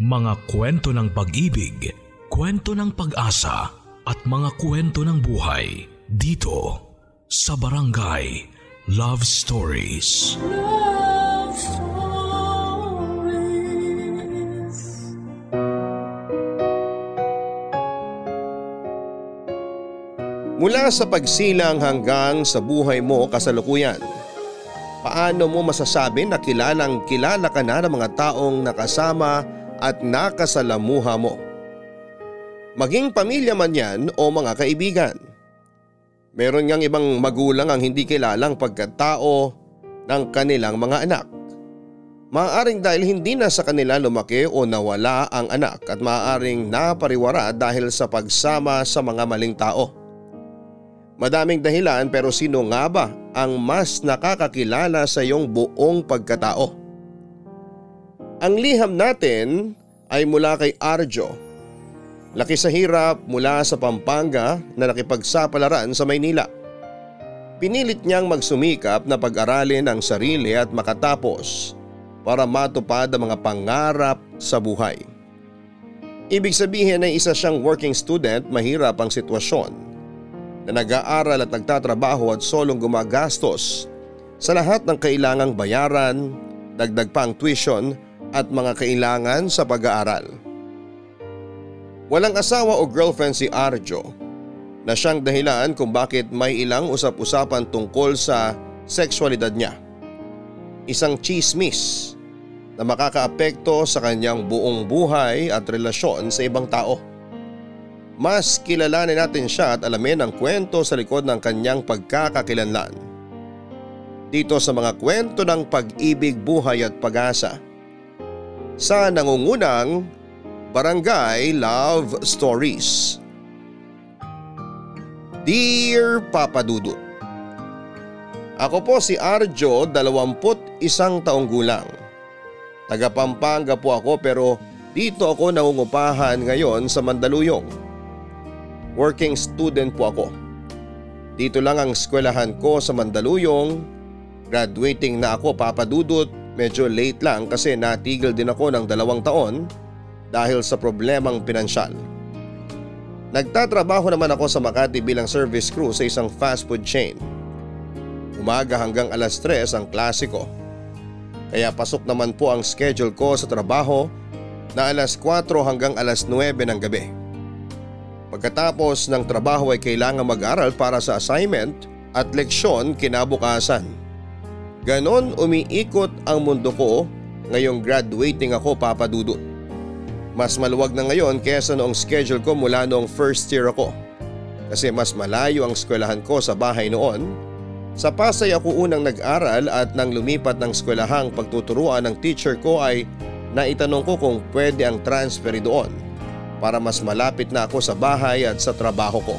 Mga kwento ng pag-ibig, kwento ng pag-asa at mga kwento ng buhay dito sa Barangay Love Stories. Love Stories. Mula sa pagsilang hanggang sa buhay mo kasalukuyan, paano mo masasabi na kilalang kilala ka na ng mga taong nakasama at nakasalamuha mo? Maging pamilya man yan o mga kaibigan. Meron ngang ibang magulang ang hindi kilalang pagkatao ng kanilang mga anak. Maaaring dahil hindi na sa kanila lumaki o nawala ang anak at maaaring napariwara dahil sa pagsama sa mga maling tao. Madaming dahilan, pero sino nga ba ang mas nakakakilala sa iyong buong pagkatao? Ang liham natin ay mula kay Arjo. Laki sa hirap mula sa Pampanga na nakipagsapalaran sa Maynila. Pinilit niyang magsumikap na pag-aralin ang sarili at makatapos para matupad ang mga pangarap sa buhay. Ibig sabihin ay isa siyang working student, mahirap ang sitwasyon, na nag-aaral at nagtatrabaho at solong gumagastos sa lahat ng kailangang bayaran, dagdag pang tuition at mga kailangan sa pag-aaral. Walang asawa o girlfriend si Arjo, na siyang dahilan kung bakit may ilang usap-usapan tungkol sa sexualidad niya. Isang chismis na makakaapekto sa kanyang buong buhay at relasyon sa ibang tao. Mas kilalanin natin siya at alamin ang kwento sa likod ng kanyang pagkakakilanlan. Dito sa mga kwento ng pag-ibig, buhay at pag-asa. Sa nangungunang Barangay Love Stories. Dear Papa Dudut, ako po si Arjo, 21 taong gulang. Taga Pampanga po ako pero dito ako nangungupahan ngayon sa Mandaluyong. Working student po ako. Dito lang ang eskwelahan ko sa Mandaluyong. Graduating na ako, Papa Dudut. Medyo late lang kasi natigil din ako ng 2 taon dahil sa problemang pinansyal. Nagtatrabaho naman ako sa Makati bilang service crew sa isang fast food chain. Umaga hanggang 3:00 ang klase ko. Kaya pasok naman po ang schedule ko sa trabaho na 4:00 hanggang 9:00 ng gabi. Pagkatapos ng trabaho ay kailangan mag-aral para sa assignment at leksyon kinabukasan. Ganon umiikot ang mundo ko ngayong graduating ako, Papa Dudut. Mas maluwag na ngayon kesa noong schedule ko mula noong first year ako. Kasi mas malayo ang eskwelahan ko sa bahay noon. Sa Pasay ako unang nag-aral at nang lumipat ng eskwelahang pagtuturuan ng teacher ko ay naitanong ko kung pwede ang transfer doon, para mas malapit na ako sa bahay at sa trabaho ko.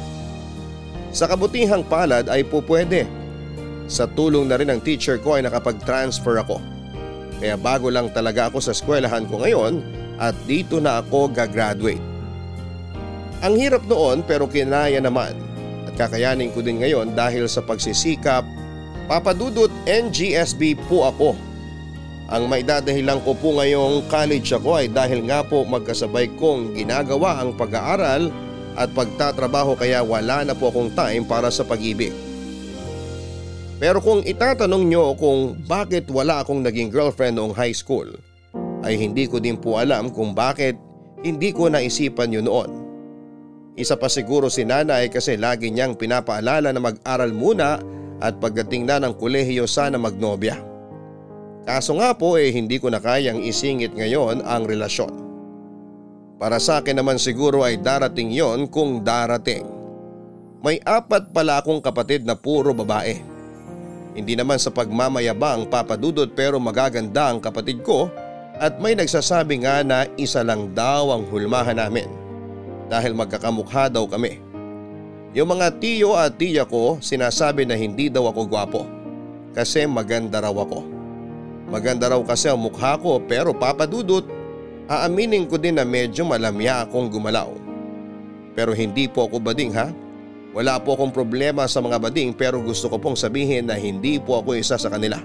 Sa kabutihang palad ay pupwede. Sa tulong na rin ng teacher ko ay nakapag-transfer ako. Kaya bago lang talaga ako sa eskwelahan ko ngayon at dito na ako gagraduate. Ang hirap noon pero kinaya naman at kakayanin ko din ngayon dahil sa pagsisikap. Papa Dudut, NGSB po ako. Ang maidadahilan ko po ngayong college ako ay dahil nga po magkasabay kong ginagawa ang pag-aaral at pagtatrabaho kaya wala na po akong time para sa pag-ibig. Pero kung itatanong nyo kung bakit wala akong naging girlfriend noong high school, ay hindi ko din po alam kung bakit hindi ko naisipan yun noon. Isa pa siguro si nanay kasi lagi niyang pinapaalala na mag-aral muna at pagdating na ng kolehiyo sana magnobya. Kaso nga po hindi ko na kayang isingit ngayon ang relasyon. Para sa akin naman siguro ay darating yon kung darating. May 4 pala akong kapatid na puro babae. Hindi naman sa pagmamayabang, Papa Dudut, pero magaganda ang kapatid ko at may nagsasabi nga na isa lang daw ang hulmahan namin dahil magkakamukha daw kami. Yung mga tiyo at tiya ko sinasabi na hindi daw ako gwapo kasi maganda raw ako. Maganda raw kasi ang mukha ko pero Papa Dudut, aaminin ko din na medyo malamya akong gumalaw. Pero hindi po ako bading ha. Wala po akong problema sa mga bading pero gusto ko pong sabihin na hindi po ako isa sa kanila.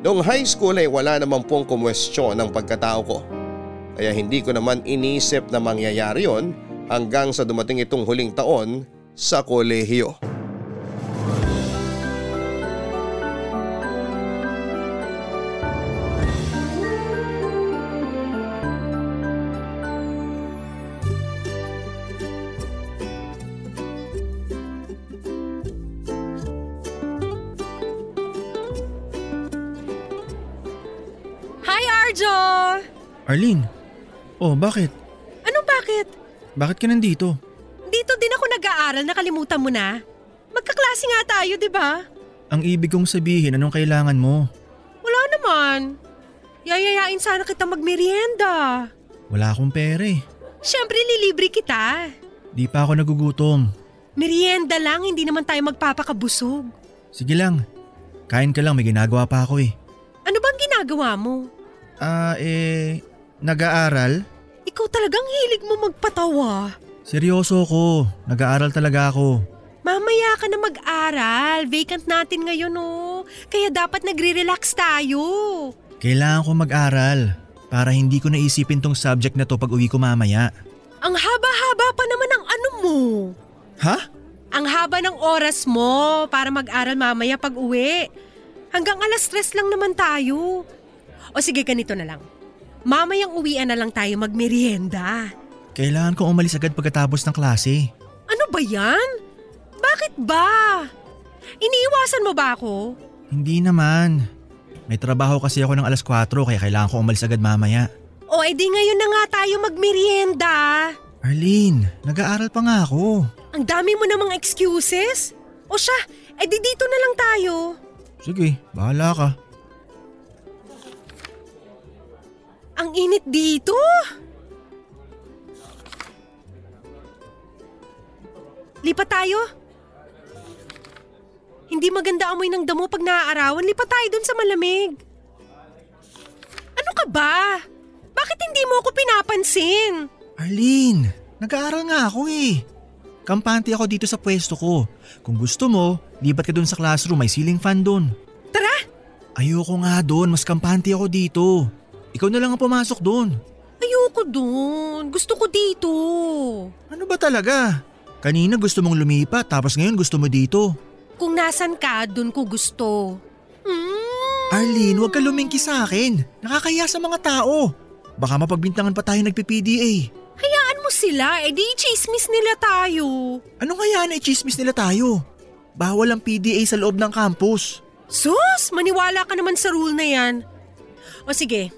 Noong high school ay wala naman pong kumwestiyon ng pagkatao ko. Kaya hindi ko naman iniisip na mangyayari yon hanggang sa dumating itong huling taon sa kolehiyo. Hi, Arjo! Arlene? Oh, bakit? Anong bakit? Bakit ka nandito? Dito din ako nag-aaral, nakalimutan mo na. Magkaklase nga tayo, di ba? Ang ibig kong sabihin, anong kailangan mo? Wala naman. Yayayain sana kita magmerienda. Wala akong pera eh. Siyempre lilibre kita. Di pa ako nagugutom. Merienda lang, hindi naman tayo magpapakabusog. Sige lang. Kain ka lang, may ginagawa pa ako eh. Ano bang ginagawa mo? Nag-aaral? Ikaw talagang hilig mo magpatawa. Seryoso ko. Nag-aaral talaga ako. Mamaya ka na mag-aral. Vacant natin ngayon oh. Kaya dapat nagre-relax tayo. Kailangan ko mag-aral para hindi ko naisipin tong subject na to pag uwi ko mamaya. Ang haba-haba pa naman ang ano mo. Ha? Ang haba ng oras mo para mag-aral mamaya pag uwi. Hanggang 3:00 lang naman tayo. O sige, ganito na lang. Mamayang uwian na lang tayo magmerienda. Kailangan kong umalis agad pagkatapos ng klase. Ano ba yan? Bakit ba? Iniiwasan mo ba ako? Hindi naman. May trabaho kasi ako ng 4:00 kaya kailangan kong umalis agad mamaya. O edi ngayon na nga tayo magmerienda. Arlene, nag-aaral pa nga ako. Ang dami mo namang excuses. O siya, edi dito na lang tayo. Sige, bahala ka. Ang init dito! Lipat tayo! Hindi maganda amoy ng damo pag naaarawan. Lipat tayo dun sa malamig. Ano ka ba? Bakit hindi mo ako pinapansin? Arlene, nag-aaral nga ako eh. Kampante ako dito sa pwesto ko. Kung gusto mo, lipat ka dun sa classroom. May ceiling fan dun. Tara! Ayoko nga dun. Mas kampante ako dito. Ikaw na lang ang pumasok doon. Ayoko doon. Gusto ko dito. Ano ba talaga? Kanina gusto mong lumipat tapos ngayon gusto mo dito. Kung nasan ka, doon ko gusto. Arlene, huwag ka lumingki sa akin. Nakakaya sa mga tao. Baka mapagbintangan pa tayo nagpi-PDA. Hayaan mo sila, edi i-chismis nila tayo. Anong hayaan na i-chismis nila tayo? Bawal ang PDA sa loob ng campus. Sus, maniwala ka naman sa rule na yan. O sige.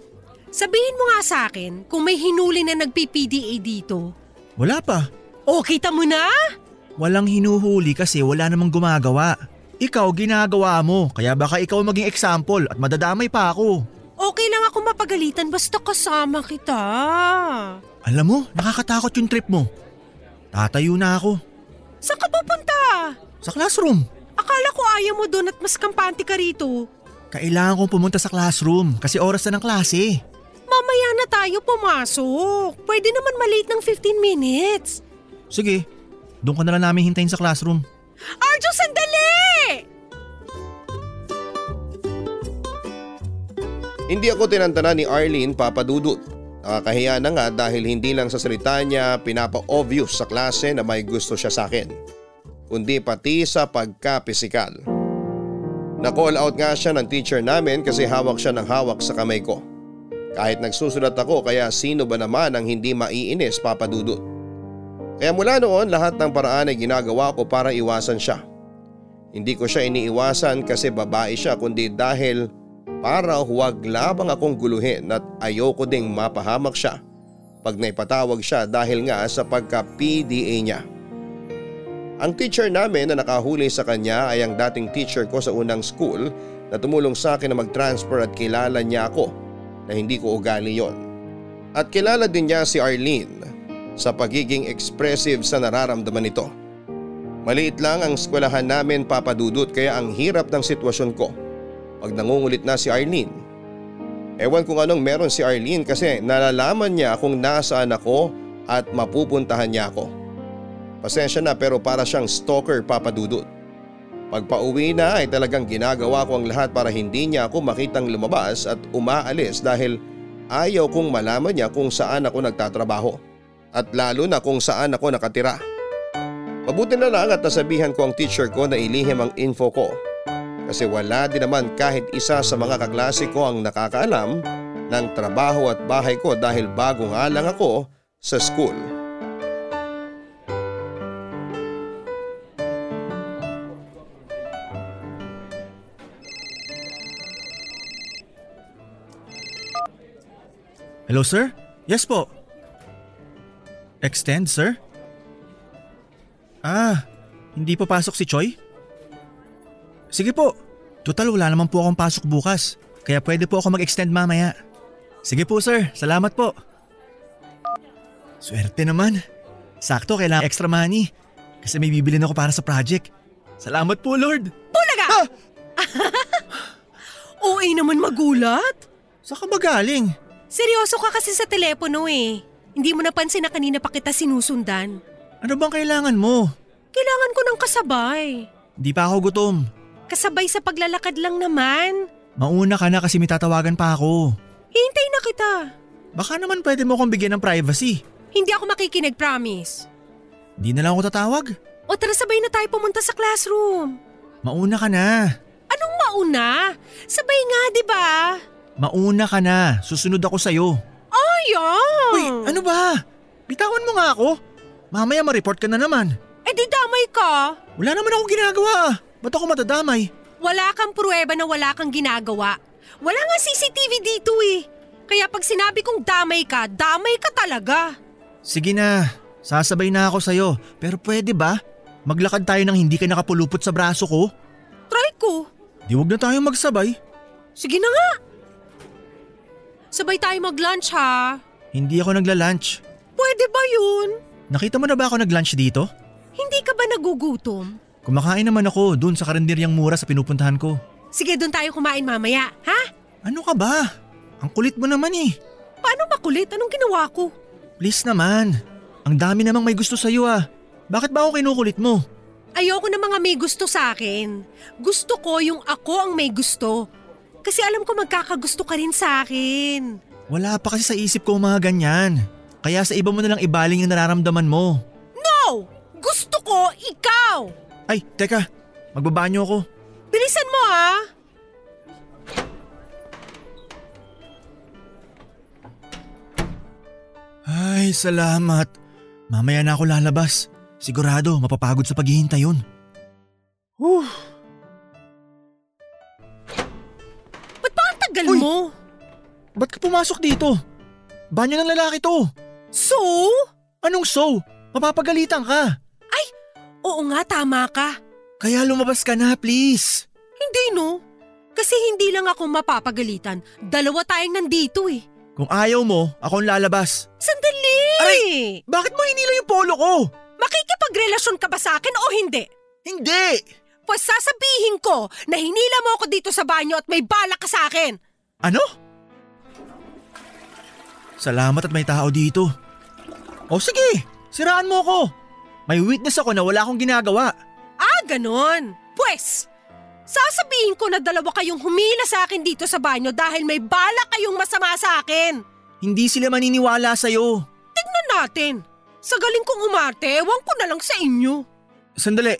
Sabihin mo nga sa akin kung may hinuli na nagpi-PDA dito. Wala pa. O, kita mo na? Walang hinuhuli kasi wala namang gumagawa. Ikaw ginagawa mo, kaya baka ikaw maging example at madadamay pa ako. Okay lang ako mapagalitan basta kasama kita. Alam mo, nakakatakot yung trip mo. Tatayo na ako. Saan ka pupunta? Sa classroom. Akala ko ayaw mo doon at mas kampante ka rito. Kailangan kong pumunta sa classroom kasi oras na ng klase. Mamaya na tayo pumasok. Pwede naman malate ng 15 minutes. Sige, doon ka na lang namin hintayin sa classroom. Arjo, sandali! Hindi ako tinantana ni Arlene, Papa Dudut. Nakakahiya na nga dahil hindi lang sa salita niya pinapa-obvious sa klase na may gusto siya sa akin. Kundi pati sa pagka-pisikal. Na-call out nga siya ng teacher namin kasi hawak siya ng hawak sa kamay ko. Kahit nagsusulat ako kaya sino ba naman ang hindi maiinis, Papa Dudut. Kaya mula noon lahat ng paraan ay ginagawa ko para iwasan siya. Hindi ko siya iniiwasan kasi babae siya kundi dahil para huwag labang akong guluhin at ayoko ding mapahamak siya pag naipatawag siya dahil nga sa pagka-PDA niya. Ang teacher namin na nakahuli sa kanya ay ang dating teacher ko sa unang school na tumulong sa akin na mag-transfer at kilala niya ako. Na hindi ko ugali yon. At kilala din niya si Arlene sa pagiging expressive sa nararamdaman nito. Maliit lang ang eskwelahan namin, Papa Dudut, kaya ang hirap ng sitwasyon ko pag nangungulit na si Arlene. Ewan kung anong meron si Arlene kasi nalalaman niya kung nasaan ako at mapupuntahan niya ako. Pasensya na pero para siyang stalker, Papa Dudut. Pag pauwi na ay talagang ginagawa ko ang lahat para hindi niya ako makitang lumabas at umaalis dahil Ayaw kong malaman niya kung saan ako nagtatrabaho at lalo na kung saan ako nakatira. Mabuti na lang at nasabihan ko ang teacher ko na ilihim ang info ko kasi wala din naman kahit isa sa mga kaklase ko ang nakakaalam ng trabaho at bahay ko dahil bago nga lang ako sa school. Hello sir? Yes po. Extend sir? Ah, hindi po pasok si Choi? Sige po. Total wala naman po akong pasok bukas. Kaya pwede po ako mag-extend mamaya. Sige po sir, salamat po. Swerte naman. Sakto kailangan extra money. Kasi may bibili na ako para sa project. Salamat po Lord. Pulaga! Ah! OA naman magulat. Saan ka magaling? Seryoso ka kasi sa telepono eh. Hindi mo napansin na kanina pa kita sinusundan. Ano bang kailangan mo? Kailangan ko ng kasabay. Hindi pa ako gutom. Kasabay sa paglalakad lang naman. Mauna ka na kasi may tatawagan pa ako. Hintay na kita. Baka naman pwede mo akong bigyan ng privacy. Hindi ako makikinig, promise. Hindi na lang ako tatawag. O tara sabay na tayo pumunta sa classroom. Mauna ka na. Anong mauna? Sabay nga, di ba? Mauna ka na, susunod ako sa'yo. Ayaw! Uy, ano ba? Bitawan mo nga ako. Mamaya ma-report ka na naman. Eh di damay ka. Wala naman akong ginagawa. Ba't ako matadamay? Wala kang pruweba na wala kang ginagawa. Wala nga CCTV dito eh. Kaya pag sinabi kong damay ka talaga. Sige na, sasabay na ako sa'yo. Pero pwede ba? Maglakad tayo nang hindi ka nakapulupot sa braso ko? Try ko. Di wag na tayo magsabay. Sige na nga. Sabay tayo mag-lunch ha. Hindi ako nagla-lunch. Pwede ba yun? Nakita mo na ba ako nag-lunch dito? Hindi ka ba nagugutom? Kumakain naman ako dun sa karinderyang mura sa pinupuntahan ko. Sige dun tayo kumain mamaya, ha? Ano ka ba? Ang kulit mo naman eh. Paano makulit? Anong ginawa ko? Please naman. Ang dami namang may gusto sa'yo ah. Bakit ba ako kinukulit mo? Ayoko na mga may gusto sa akin. Gusto ko yung ako ang may gusto. Kasi alam ko magkakagusto ka rin sa akin. Wala pa kasi sa isip ko mga ganyan. Kaya sa iba mo nalang ibaling yung nararamdaman mo. No! Gusto ko ikaw! Ay, teka. Magbabanyo ako. Bilisan mo ha! Ay, salamat. Mamaya na ako lalabas. Sigurado mapapagod sa paghihintay yun. Uy, mo. Ba't ka pumasok dito? Banyo ng lalaki to. So? Anong so? Mapapagalitan ka. Ay, oo nga tama ka. Kaya lumabas ka na please. Hindi no. Kasi hindi lang ako mapapagalitan. Dalawa tayong nandito eh. Kung ayaw mo, ako ang lalabas. Sandali! Aray, bakit mo hinila yung polo ko? Makikipagrelasyon ka ba sa akin o hindi? Hindi! Pues sasabihin ko na hinila mo ako dito sa banyo at may balak ka sa akin. Ano? Salamat at may tao dito. O sige, siraan mo ako. May witness ako na wala akong ginagawa. Ah, ganon. Pwes, sasabihin ko na dalawa kayong humila sa akin dito sa banyo dahil may bala kayong masama sa akin. Hindi sila maniniwala sa'yo. Tignan natin. Sa galing kong umarte, ewan ko na lang sa inyo. Sandali.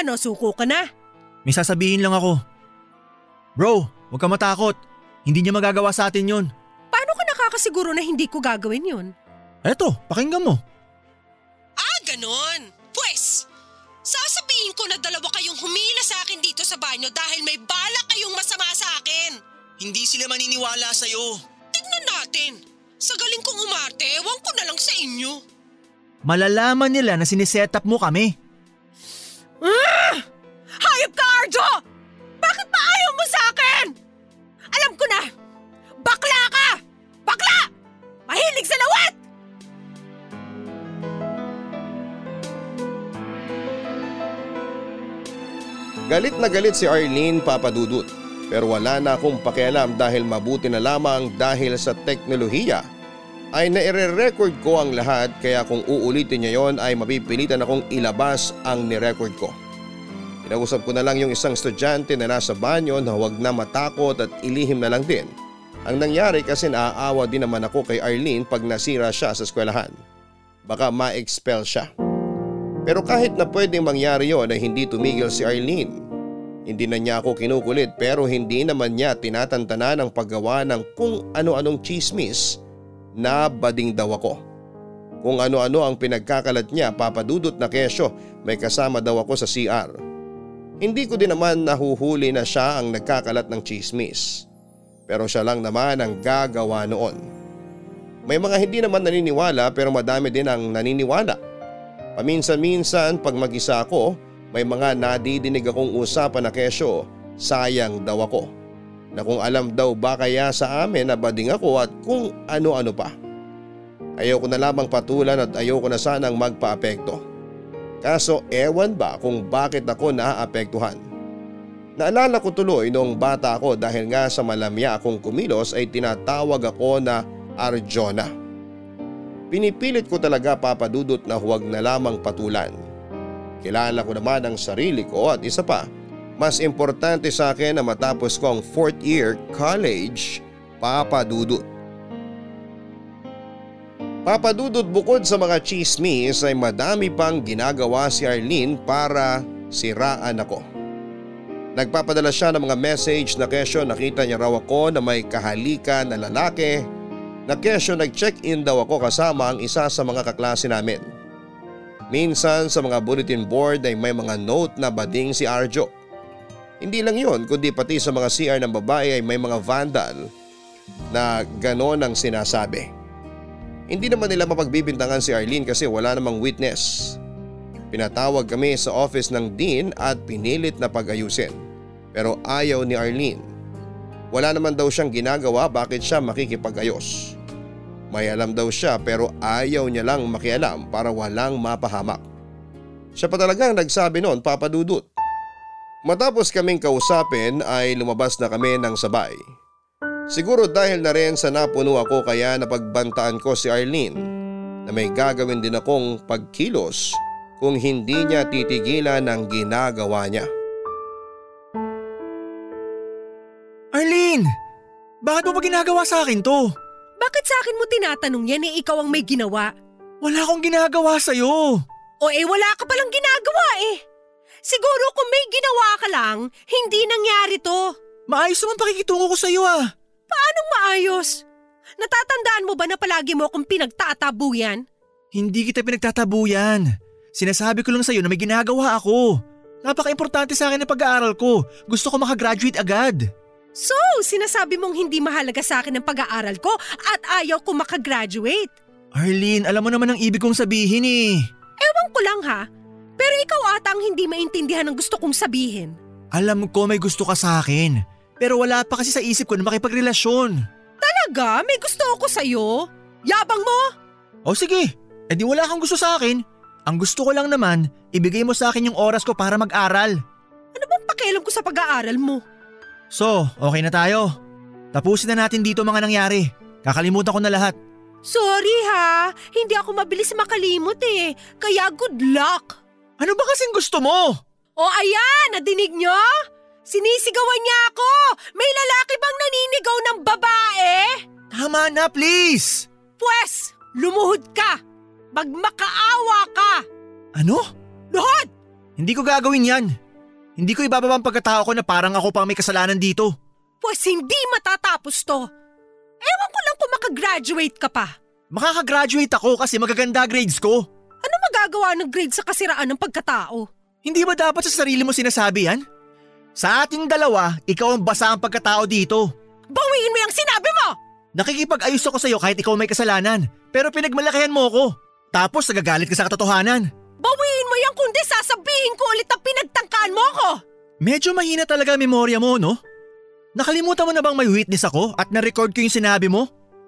Ano, suko ka na? May sasabihin lang ako. Bro, huwag ka matakot. Hindi niya magagawa sa atin yun. Paano ka nakakasiguro na hindi ko gagawin yun? Eto, pakinggan mo. Ah, ganun. Pwes, sasabihin ko na dalawa kayong humila sa akin dito sa banyo dahil may bala kayong masama sa akin. Hindi sila maniniwala sa'yo. Tignan natin. Sa galing kong umarte, ewan ko na lang sa inyo. Malalaman nila na sineset up mo kami. Hayop ka, Arjo! Bakit pa ayaw mo sa akin? Alam ko na! Bakla ka! Bakla! Mahilig sa lawat! Galit na galit si Arlene, Papa Dudut. Pero wala na akong pakialam dahil mabuti na lamang dahil sa teknolohiya ay nire-record ko ang lahat kaya kung uulitin niya yon ay mapipilitan akong ilabas ang nirecord ko. Pinausap ko na lang yung isang estudyante na nasa banyo na huwag na matakot at ilihim na lang din Ang nangyari kasi naaawa din naman ako kay Arlene pag nasira siya sa eskwelahan. Baka ma-expel siya. Pero kahit na pwedeng mangyari yon ay hindi tumigil si Arlene. Hindi na niya ako kinukulit pero hindi naman niya tinatantana ng paggawa ng kung ano-anong chismis na bading daw ako. Kung ano-ano ang pinagkakalat niya, Papa Dudut, na kesyo may kasama daw ako sa CR. Hindi ko din naman nahuhuli na siya ang nagkakalat ng chismis. Pero siya lang naman ang gagawa noon. May mga hindi naman naniniwala pero madami din ang naniniwala. Paminsan-minsan pag mag-isa ako, may mga nadidinig akong usapan na kesyo, sayang daw ako. Na kung alam daw ba kaya sa amin na bading ako at kung ano-ano pa. Ayoko na lamang patulan at ayoko na sanang magpa-apekto. Kaso ewan ba kung bakit ako naaapektuhan. Naalala ko tuloy noong bata ako dahil nga sa malamya akong kumilos ay tinatawag ako na Arjo na. Pinipilit ko talaga, Papa Dudut, na huwag na lamang patulan. Kilala ko naman ang sarili ko at isa pa, mas importante sa akin na matapos ko ang 4th year college, Papa Dudut. Papa Dudut, bukod sa mga chismis ay madami pang ginagawa si Arlene para siraan ako. Nagpapadala siya ng mga message na kesyo nakita niya raw ako na may kahalikan na lalaki, na kesyo nag-check-in daw ako kasama ang isa sa mga kaklase namin. Minsan sa mga bulletin board ay may mga note na bading si Arjo. Hindi lang yon kundi pati sa mga CR ng babae ay may mga vandal na ganon ang sinasabi. Hindi naman nila mapagbibintangan si Arlene kasi wala namang witness. Pinatawag kami sa office ng dean at pinilit na pag-ayusin. Pero ayaw ni Arlene. Wala naman daw siyang ginagawa, bakit siya makikipag-ayos. May alam daw siya pero ayaw niya lang makialam para walang mapahamak. Siya pa talagang nagsabi noon, Papa Dudut. Matapos kaming kausapin ay lumabas na kami ng sabay. Siguro dahil na rin sa napuno ako kaya napagbantaan ko si Arlene na may gagawin din akong pagkilos kung hindi niya titigilan ang ginagawa niya. Arlene! Bakit mo ba ginagawa sa akin to? Bakit sa akin mo tinatanong yan eh, ikaw ang may ginawa? Wala akong ginagawa sa'yo. O eh wala ka palang ginagawa eh. Siguro kung may ginawa ka lang, hindi nangyari to. Maayos naman pakikitungo ko sa'yo ah. Paanong maayos? Natatandaan mo ba na palagi mo akong pinagtatabuyan? Hindi kita pinagtatabuyan. Sinasabi ko lang sa'yo na may ginagawa ako. Napaka-importante sa akin ang pag-aaral ko. Gusto ko makagraduate agad. So, sinasabi mong hindi mahalaga sa akin ang pag-aaral ko at ayaw ko makagraduate? Arlene, alam mo naman ang ibig kong sabihin eh. Ewan ko lang ha. Pero ikaw ata ang hindi maintindihan ang gusto kong sabihin. Alam ko may gusto ka sa akin. Pero wala pa kasi sa isip ko na makipagrelasyon. Talaga? May gusto ako sa'yo? Yabang mo? O sige, edi wala kang gusto sa akin. Ang gusto ko lang naman, ibigay mo sa akin yung oras ko para mag-aral. Ano bang pakialam ko sa pag-aaral mo? So, okay na tayo. Tapusin na natin dito mga nangyari. Kakalimutan ko na lahat. Sorry ha, hindi ako mabilis makalimot eh. Kaya good luck. Ano ba kasing gusto mo? O ayan, nadinig nyo? Sinisigawan niya ako. May lalaki bang naninigaw ng babae? Tama na, please. Pwes, lumuhod ka. Magmakaawa ka! Ano? Luhod! Hindi ko gagawin yan. Hindi ko ibababa ang pagkatao ko na parang ako pang may kasalanan dito. Pues hindi matatapos to. Ewan ko lang kung makagraduate ka pa. Makakagraduate ako kasi magaganda grades ko. Ano magagawa ng grade sa kasiraan ng pagkatao? Hindi ba dapat sa sarili mo sinasabi yan? Sa ating dalawa, ikaw ang basa ang pagkatao dito. Bawiin mo yung sinabi mo! Nakikipag-ayos ako sa'yo kahit ikaw may kasalanan. Pero pinagmalakihan mo ako. Tapos nagagalit ka sa katotohanan. Bawiin mo yan kundi sasabihin ko ulit ang pinagtangkaan mo ko. Medyo mahina talaga ang memorya mo, no? Nakalimutan mo na bang may witness ako at na-record ko yung sinabi mo?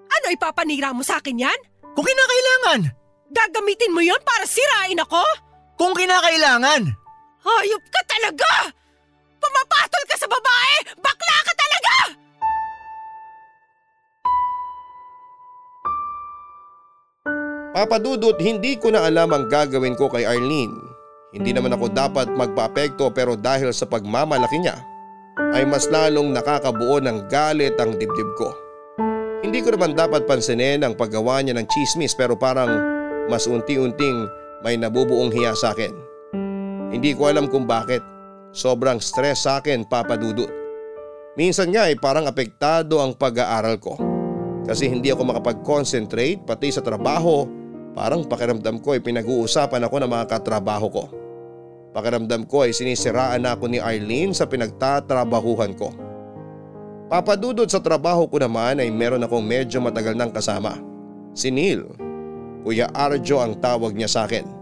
Ano, ipapanira mo sa akin yan? Kung kinakailangan. Gagamitin mo yon para sirain ako? Kung kinakailangan. Hayop ka talaga! Pumapatol ka sa babae! Bakla ka talaga! Papa Dudut, hindi ko na alam ang gagawin ko kay Arlene. Hindi naman ako dapat magpa-apekto pero dahil sa pagmamalaki niya ay mas lalong nakakabuo ng galit ang dibdib ko. Hindi ko naman dapat pansinin ang paggawa niya ng chismis pero parang mas unti-unting may nabubuong hiya sa akin. Hindi ko alam kung bakit. Sobrang stress sa akin, Papa Dudut. Minsan nga ay parang apektado ang pag-aaral ko. Kasi hindi ako makapag-concentrate pati sa trabaho. Parang pakiramdam ko ay pinag-uusapan ako ng mga katrabaho ko. Pakiramdam ko ay sinisiraan ako ni Arlene sa pinagtatrabahuhan ko. Papadudod sa trabaho ko naman ay meron akong medyo matagal ng kasama. Si Neil. Kuya Arjo ang tawag niya sa akin.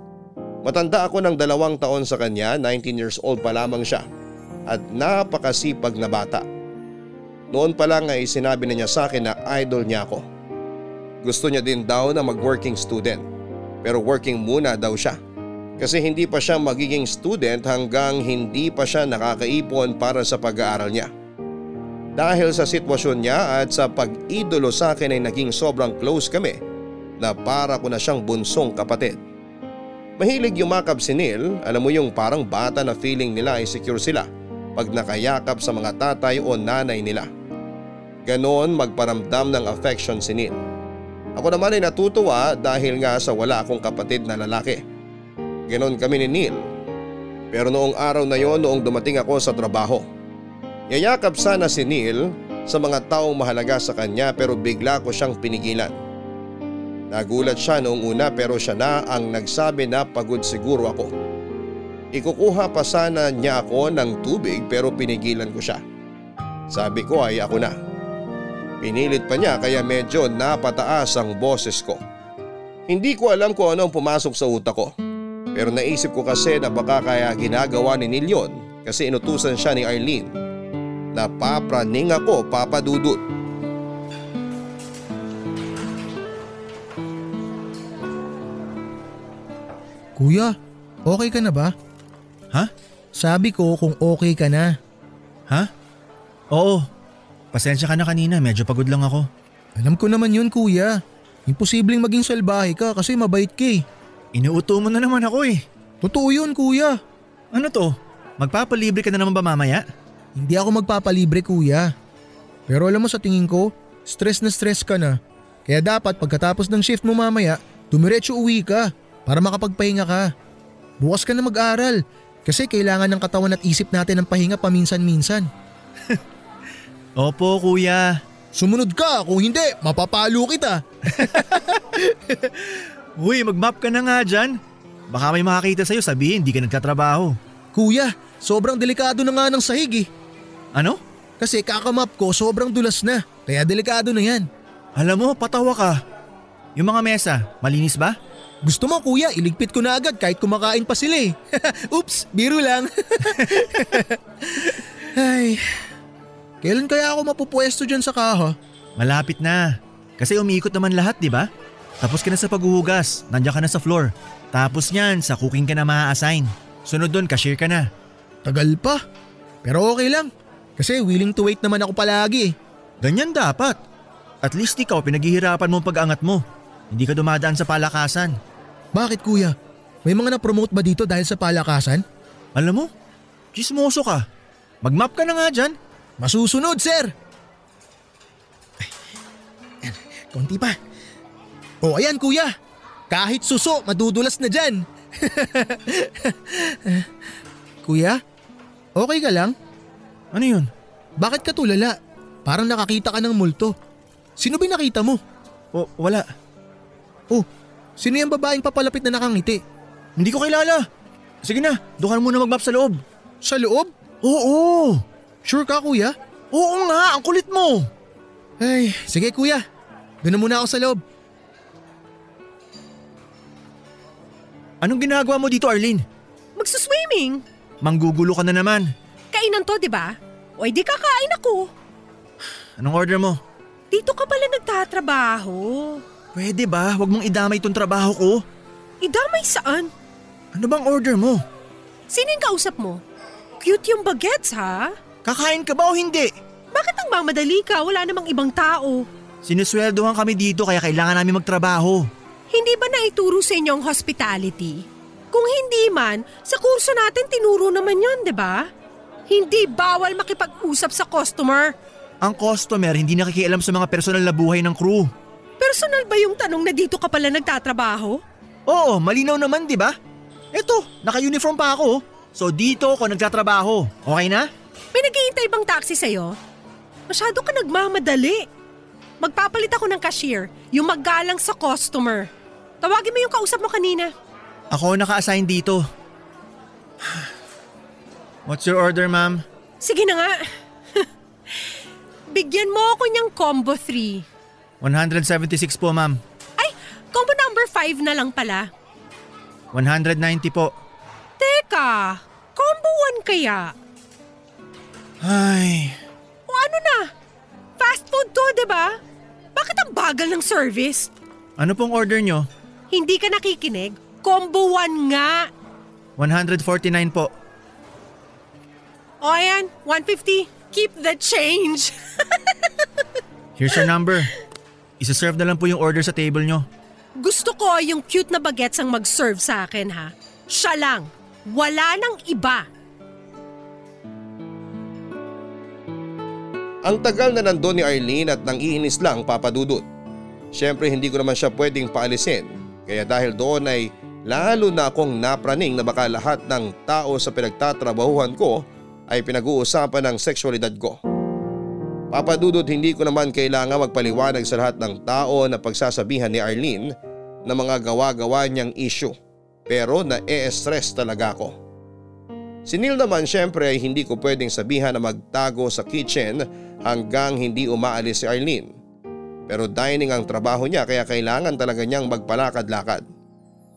Matanda ako ng 2 taon sa kanya, 19 years old pa lamang siya. At napakasipag na bata. Noon pa lang ay sinabi na niya sa akin na idol niya ako. Gusto niya din daw na mag-working student. Pero working muna daw siya. Kasi hindi pa siya magiging student hanggang hindi pa siya nakakaipon para sa pag-aaral niya. Dahil sa sitwasyon niya at sa pag-idolo sa akin ay naging sobrang close kami na para ko na siyang bunsong kapatid. Mahilig yumakap si Neil, alam mo yung parang bata na feeling nila ay secure sila pag nakayakap sa mga tatay o nanay nila. Ganon magparamdam ng affection si Neil. Ako naman ay natutuwa dahil nga sa wala akong kapatid na lalaki. Ganon kami ni Neil. Pero noong araw na yon, noong dumating ako sa trabaho, yayakap sana si Neil sa mga taong mahalaga sa kanya pero bigla ko siyang pinigilan. Nagulat siya noong una pero siya na ang nagsabi na pagod siguro ako. Ikukuha pa sana niya ako ng tubig pero pinigilan ko siya. Sabi ko ay ako na. Pinilit pa niya kaya medyo napataas ang boses ko. Hindi ko alam kung ano ang pumasok sa utak ko. Pero naisip ko kasi na baka kaya ginagawa ni Neil yon kasi inutusan siya ni Arlene. Napapraning ako, Papa Dudut. Kuya, okay ka na ba? Ha? Sabi ko kung okay ka na. Ha? Oo. Pasensya ka na kanina, medyo pagod lang ako. Alam ko naman yun, kuya. Imposibleng maging salbahe ka kasi mabait ka eh. Inuuto mo na naman ako eh. Totoo yun, kuya. Ano to? Magpapalibre ka na naman ba mamaya? Hindi ako magpapalibre, kuya. Pero alam mo, sa tingin ko, stress na stress ka na. Kaya dapat pagkatapos ng shift mo mamaya, dumiretso uwi ka para makapagpahinga ka. Bukas ka na mag-aral kasi kailangan ng katawan at isip natin ng pahinga paminsan-minsan. Opo, kuya. Sumunod ka, kung hindi, mapapalo kita. Uy, mag-map ka na nga dyan. Baka may makakita sa'yo sabihin hindi ka nagtatrabaho. Kuya, sobrang delikado na nga ng sahig eh. Ano? Kasi kakamap ko sobrang dulas na, kaya delikado na yan. Alam mo, patawa ka. Yung mga mesa, malinis ba? Gusto mo kuya, iligpit ko na agad kahit kumakain pa sila eh. Oops, biro lang. Ay, kailan kaya ako mapupuesto dyan sa kaho? Malapit na, kasi umiikot naman lahat di ba? Tapos ka na sa paghuhugas, nandiyan ka na sa floor. Tapos niyan, sa cooking ka na maa-assign. Sunod doon, cashier ka na. Tagal pa. Pero okay lang. Kasi willing to wait naman ako palagi eh. Ganyan dapat. At least ikaw pinaghihirapan mo pag-angat mo. Hindi ka dumadaan sa palakasan. Bakit kuya? May mga na-promote ba dito dahil sa palakasan? Alam mo, chismoso ka. Mag-map ka na nga dyan. Masusunod, sir. Ay, konti pa. O ayan kuya. Kahit suso, madudulas na dyan. Kuya? Okay ka lang? Ano yun? Bakit ka tulala? Parang nakakita ka ng multo. Sino ba nakita mo? Wala. Oh, sino yung babaeng papalapit na nakangiti? Hindi ko kilala. Sige na, doon ka muna mag-map sa loob. Sa loob? Oo. Sure ka kuya? Oo nga, ang kulit mo. Ay, sige kuya. Doon muna ako sa loob. Anong ginagawa mo dito Arlene? Magsuswimming. Manggugulo ka na naman. Kainan to, di ba? O ay di kakain ako. Anong order mo? Dito ka pala nagtatrabaho. Pwede ba? Huwag mong idamay tong trabaho ko. Idamay saan? Ano bang order mo? Sino yung kausap mo? Cute yung bagets ha? Kakain ka ba o hindi? Bakit ang mamadali ka? Wala namang ibang tao. Sinusweldohan kami dito kaya kailangan namin magtrabaho. Hindi ba naituro sa inyo ang hospitality? Kung hindi man, sa kurso natin tinuro naman yun, di ba? Hindi bawal makipag-usap sa customer. Ang customer hindi nakikialam sa mga personal na buhay ng crew. Personal ba yung tanong na dito ka pala nagtatrabaho? Oo, malinaw naman di ba? Eto, naka-uniform pa ako. So dito ako nagtatrabaho. Okay na? May naghihintay bang taxi sa'yo? Masyado ka nagmamadali. Magpapalit ako ng cashier, yung maggalang sa customer. Tawagin mo yung kausap mo kanina. Ako naka-assign dito. What's your order, ma'am? Sige na nga. Bigyan mo ako niyang combo 3. 176 po, ma'am. Ay, combo number 5 na lang pala. 190 po. Teka, combo 1 kaya? Ay. O ano na? Fast food to, diba? Bakit ang bagal ng service? Ano pong order nyo? Hindi ka nakikinig. Combo 1 nga. 149 po. O yan, 150. Keep the change. Here's your number. Isa-serve na lang po yung order sa table nyo. Gusto ko yung cute na bagets ang mag-serve sa akin ha. Siya lang. Wala nang iba. Ang tagal na nandun ni Arlene at nangiinis lang Papa Dudut. Siyempre hindi ko naman siya pwedeng paalisin. Kaya dahil doon ay lalo na akong napraning na baka lahat ng tao sa pinagtatrabahuhan ko ay pinag-uusapan ng sexualidad ko. Papa Dudut, hindi ko naman kailangan magpaliwanag sa lahat ng tao na pagsasabihan ni Arlene na mga gawa-gawa niyang issue. Pero na-e-stress talaga ako. Si Neil naman syempre ay hindi ko pwedeng sabihan na magtago sa kitchen hanggang hindi umaalis si Arlene. Pero dining ang trabaho niya kaya kailangan talaga niyang magpalakad-lakad.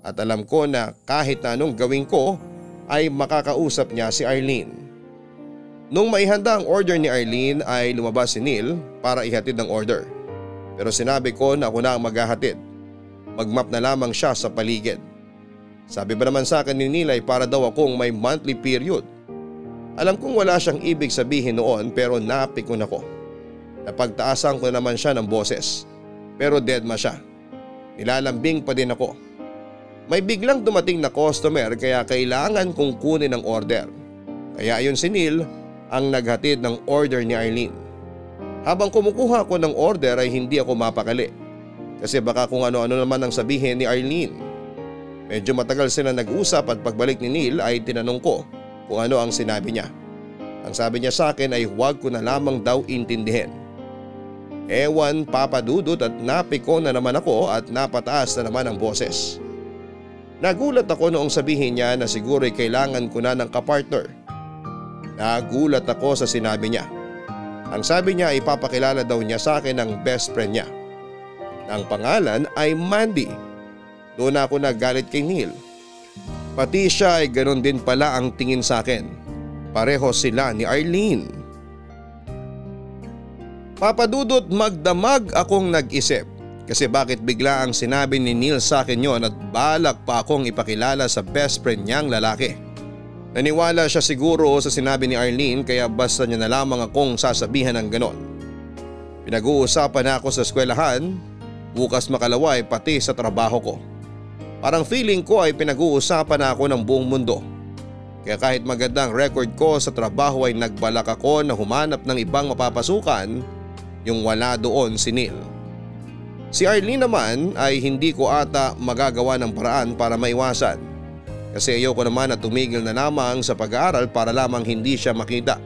At alam ko na kahit anong gawin ko ay makakausap niya si Arlene. Nung maihanda ang order ni Arlene ay lumabas si Neil para ihatid ang order. Pero sinabi ko na ako na ang maghahatid. Magmap na lamang siya sa paligid. Sabi ba naman sa akin ni Neil ay para daw akong may monthly period. Alam kong wala siyang ibig sabihin noon pero napikon ako. Napagtaasan ko naman siya ng boses. Pero deadma siya. Nilalambing pa din ako. May biglang dumating na customer kaya kailangan kong kunin ang order. Kaya ayon si Neil ang naghatid ng order ni Arlene. Habang kumukuha ko ng order ay hindi ako mapakali. Kasi baka kung ano-ano naman ang sabihin ni Arlene. Medyo matagal sila nag-usap at pagbalik ni Neil ay tinanong ko kung ano ang sinabi niya. Ang sabi niya sa akin ay huwag ko na lamang daw intindihin. Ewan Papa Dudut at napiko na naman ako at napataas na naman ang boses. Nagulat ako noong sabihin niya na siguro ay kailangan ko na ng kapartner. Nagulat ako sa sinabi niya. Ang sabi niya ay papakilala daw niya sa akin ang best friend niya. Ang pangalan ay Mandy. Doon ako nagalit kay Neil. Pati siya ay ganoon din pala ang tingin sa akin. Pareho sila ni Arlene. Papa Dudut, magdamag akong nag-isip. Kasi bakit bigla ang sinabi ni Neil sa akin yon at balak pa akong ipakilala sa best friend niyang lalaki. Naniwala siya siguro sa sinabi ni Arlene kaya basta niya na lamang akong sasabihan ng ganon. Pinag-uusapan na ako sa eskwelahan, bukas makalaway pati sa trabaho ko. Parang feeling ko ay pinag-uusapan na ako ng buong mundo. Kaya kahit magandang record ko sa trabaho ay nagbalak ako na humanap ng ibang mapapasukan yung wala doon si Neil. Si Arlene naman ay hindi ko ata magagawa ng paraan para maiwasan. Kasi ayoko naman na tumigil na lamang sa pag-aaral para lamang hindi siya makita.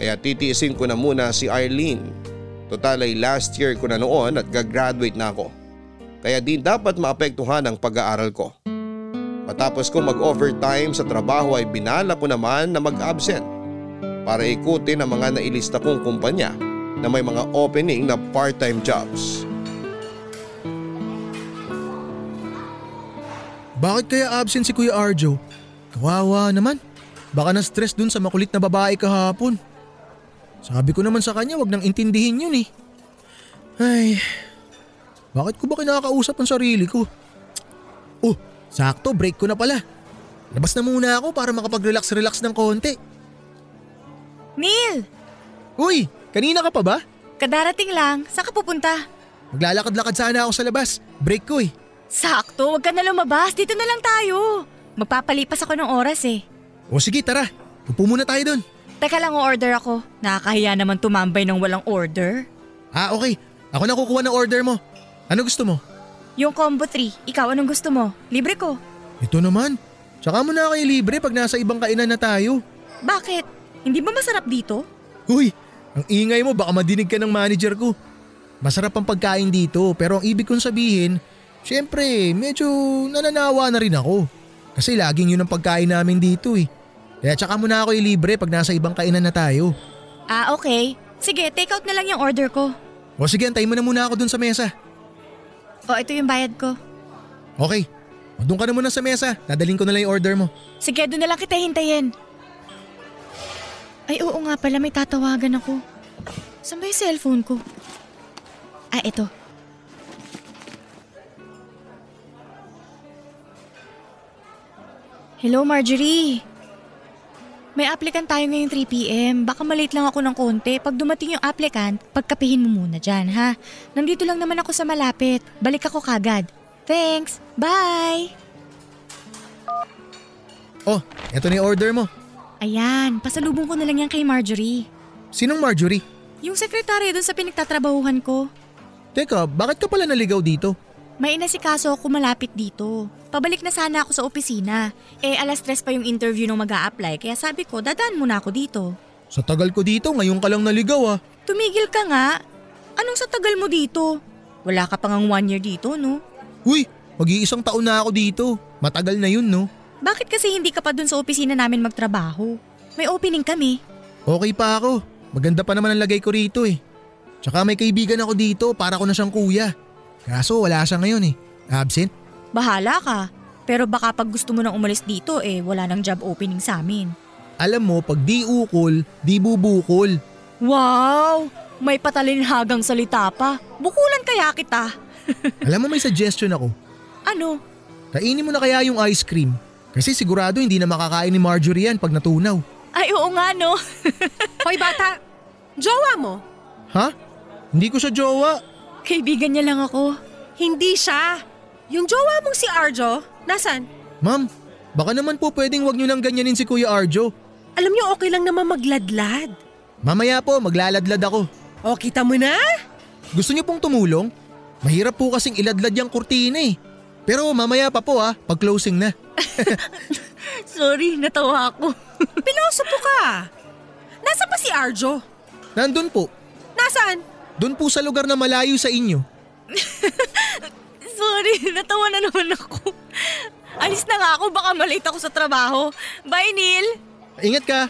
Kaya titiisin ko na muna si Arlene. Total ay last year ko na noon at gagraduate na ako. Kaya di dapat maapektuhan ang pag-aaral ko. Matapos ko mag-overtime sa trabaho ay binala ko naman na mag-absent. Para ikutin ang mga nailista kong kumpanya na may mga opening na part-time jobs. Bakit kaya absent si Kuya Arjo? Kawawa naman. Baka na-stress dun sa makulit na babae kahapon. Sabi ko naman sa kanya wag nang intindihin yun eh. Ay, bakit ko ba kinakausap ang sarili ko? Oh, sakto break ko na pala. Labas na muna ako para makapag-relax-relax ng konti. Neil! Uy, kanina ka pa ba? Kadarating lang, saan ka pupunta? Maglalakad-lakad sana ako sa labas, break ko eh. Sakto, huwag ka na lumabas. Dito na lang tayo. Magpapalipas ako ng oras eh. O sige, tara. Upo muna tayo dun. Teka lang, order ako. Nakakahiya naman tumambay ng walang order. Ah, okay. Ako na kukuha ng order mo. Ano gusto mo? Yung combo 3. Ikaw, anong gusto mo? Libre ko. Ito naman. Tsaka mo na kayo libre pag nasa ibang kainan na tayo. Bakit? Hindi ba masarap dito? Uy, ang ingay mo baka madinig ka ng manager ko. Masarap ang pagkain dito pero ang ibig kong sabihin, syempre medyo nananawa na rin ako. Kasi laging yun ang pagkain namin dito eh. Kaya tsaka mo na ako ilibre pag nasa ibang kainan na tayo. Ah, okay. Sige, take out na lang yung order ko. O sige, antayin mo na muna ako dun sa mesa. O, ito yung bayad ko. Okay. O, dun ka na muna sa mesa. Dadalhin ko na lang yung order mo. Sige, dun na lang kita hintayin. Ay, oo nga pala. May tatawagan ako. Saan ba yung cellphone ko? Ah, ito. Hello, Marjorie. May applicant tayo ngayong 3 PM. Baka malate lang ako ng konti. Pag dumating yung applicant, pagkapihin mo muna dyan, ha? Nandito lang naman ako sa malapit. Balik ako kagad. Thanks! Bye! Oh, eto na yung order mo. Ayan, pasalubong ko na lang yan kay Marjorie. Sinong Marjorie? Yung sekretary doon sa pinagtatrabahuhan ko. Teka, bakit ka pala naligaw dito? May inasikaso ako malapit dito. Pabalik na sana ako sa opisina. Eh, 3:00 pa yung interview nung mag-a-apply kaya sabi ko dadaan muna ako dito. Sa tagal ko dito, ngayon ka lang naligaw ah. Tumigil ka nga. Anong sa tagal mo dito? Wala ka pang 1 year dito, no? Uy, mag-iisang taon na ako dito. Matagal na yun, no? Bakit kasi hindi ka pa dun sa opisina namin magtrabaho? May opening kami. Okay pa ako. Maganda pa naman ang lagay ko rito eh. Tsaka may kaibigan ako dito para ko na siyang kuya. Kaso wala siya ngayon eh. Absent? Bahala ka. Pero baka pag gusto mo nang umalis dito eh wala nang job opening sa amin. Alam mo pag di ukol, di bubukol. Wow! May patalinhagang salita pa. Bukulan kaya kita. Alam mo may suggestion ako. Ano? Kainin mo na kaya yung ice cream. Kasi sigurado hindi na makakain ni Marjorie yan pag natunaw. Ay oo nga no. Hoy bata, jowa mo? Ha? Hindi ko siya jowa. Kaibigan niya lang ako. Hindi siya. Yung jowa mong si Arjo, nasan? Ma'am, baka naman po pwedeng wag niyo lang ganyanin si Kuya Arjo. Alam niyo okay lang naman magladlad. Mamaya po, maglaladlad ako. O, kita mo na? Gusto niyo pong tumulong? Mahirap po kasing iladlad yung kurtina eh. Pero mamaya pa po ah, pag closing na. Sorry, natawa ako. Piloso po ka. Nasaan pa si Arjo? Nandun po. Nasaan? Doon po sa lugar na malayo sa inyo. Sorry, natawa na naman ako. Alis na nga ako, baka malate ako sa trabaho. Bye, Neil. Ingat ka.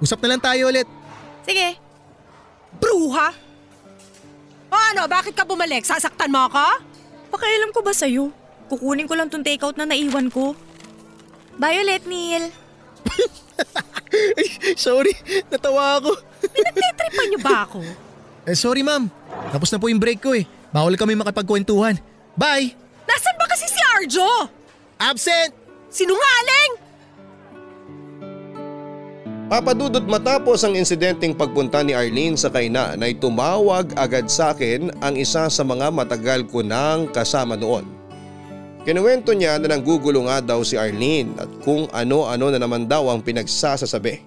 Usap na lang tayo ulit. Sige. Bruha? O ano, bakit ka bumalik? Sasaktan mo ako? Pakialam ko ba sa'yo? Kukunin ko lang itong takeout na naiwan ko. Bye ulit, Neil. Sorry, natawa ako. Pinagtitripan niyo ba ako? Eh sorry ma'am, tapos na po yung break ko eh. Bawal kami makipagkwentuhan. Bye! Nasaan ba kasi si Arjo? Absent! Sinungaling! Papa Dudut, matapos ang insidenteng pagpunta ni Arlene sa kainan ay tumawag agad sa akin ang isa sa mga matagal ko nang kasama noon. Kinuwento niya na nanggugulo nga daw si Arlene at kung ano-ano na naman daw ang pinagsasasabi.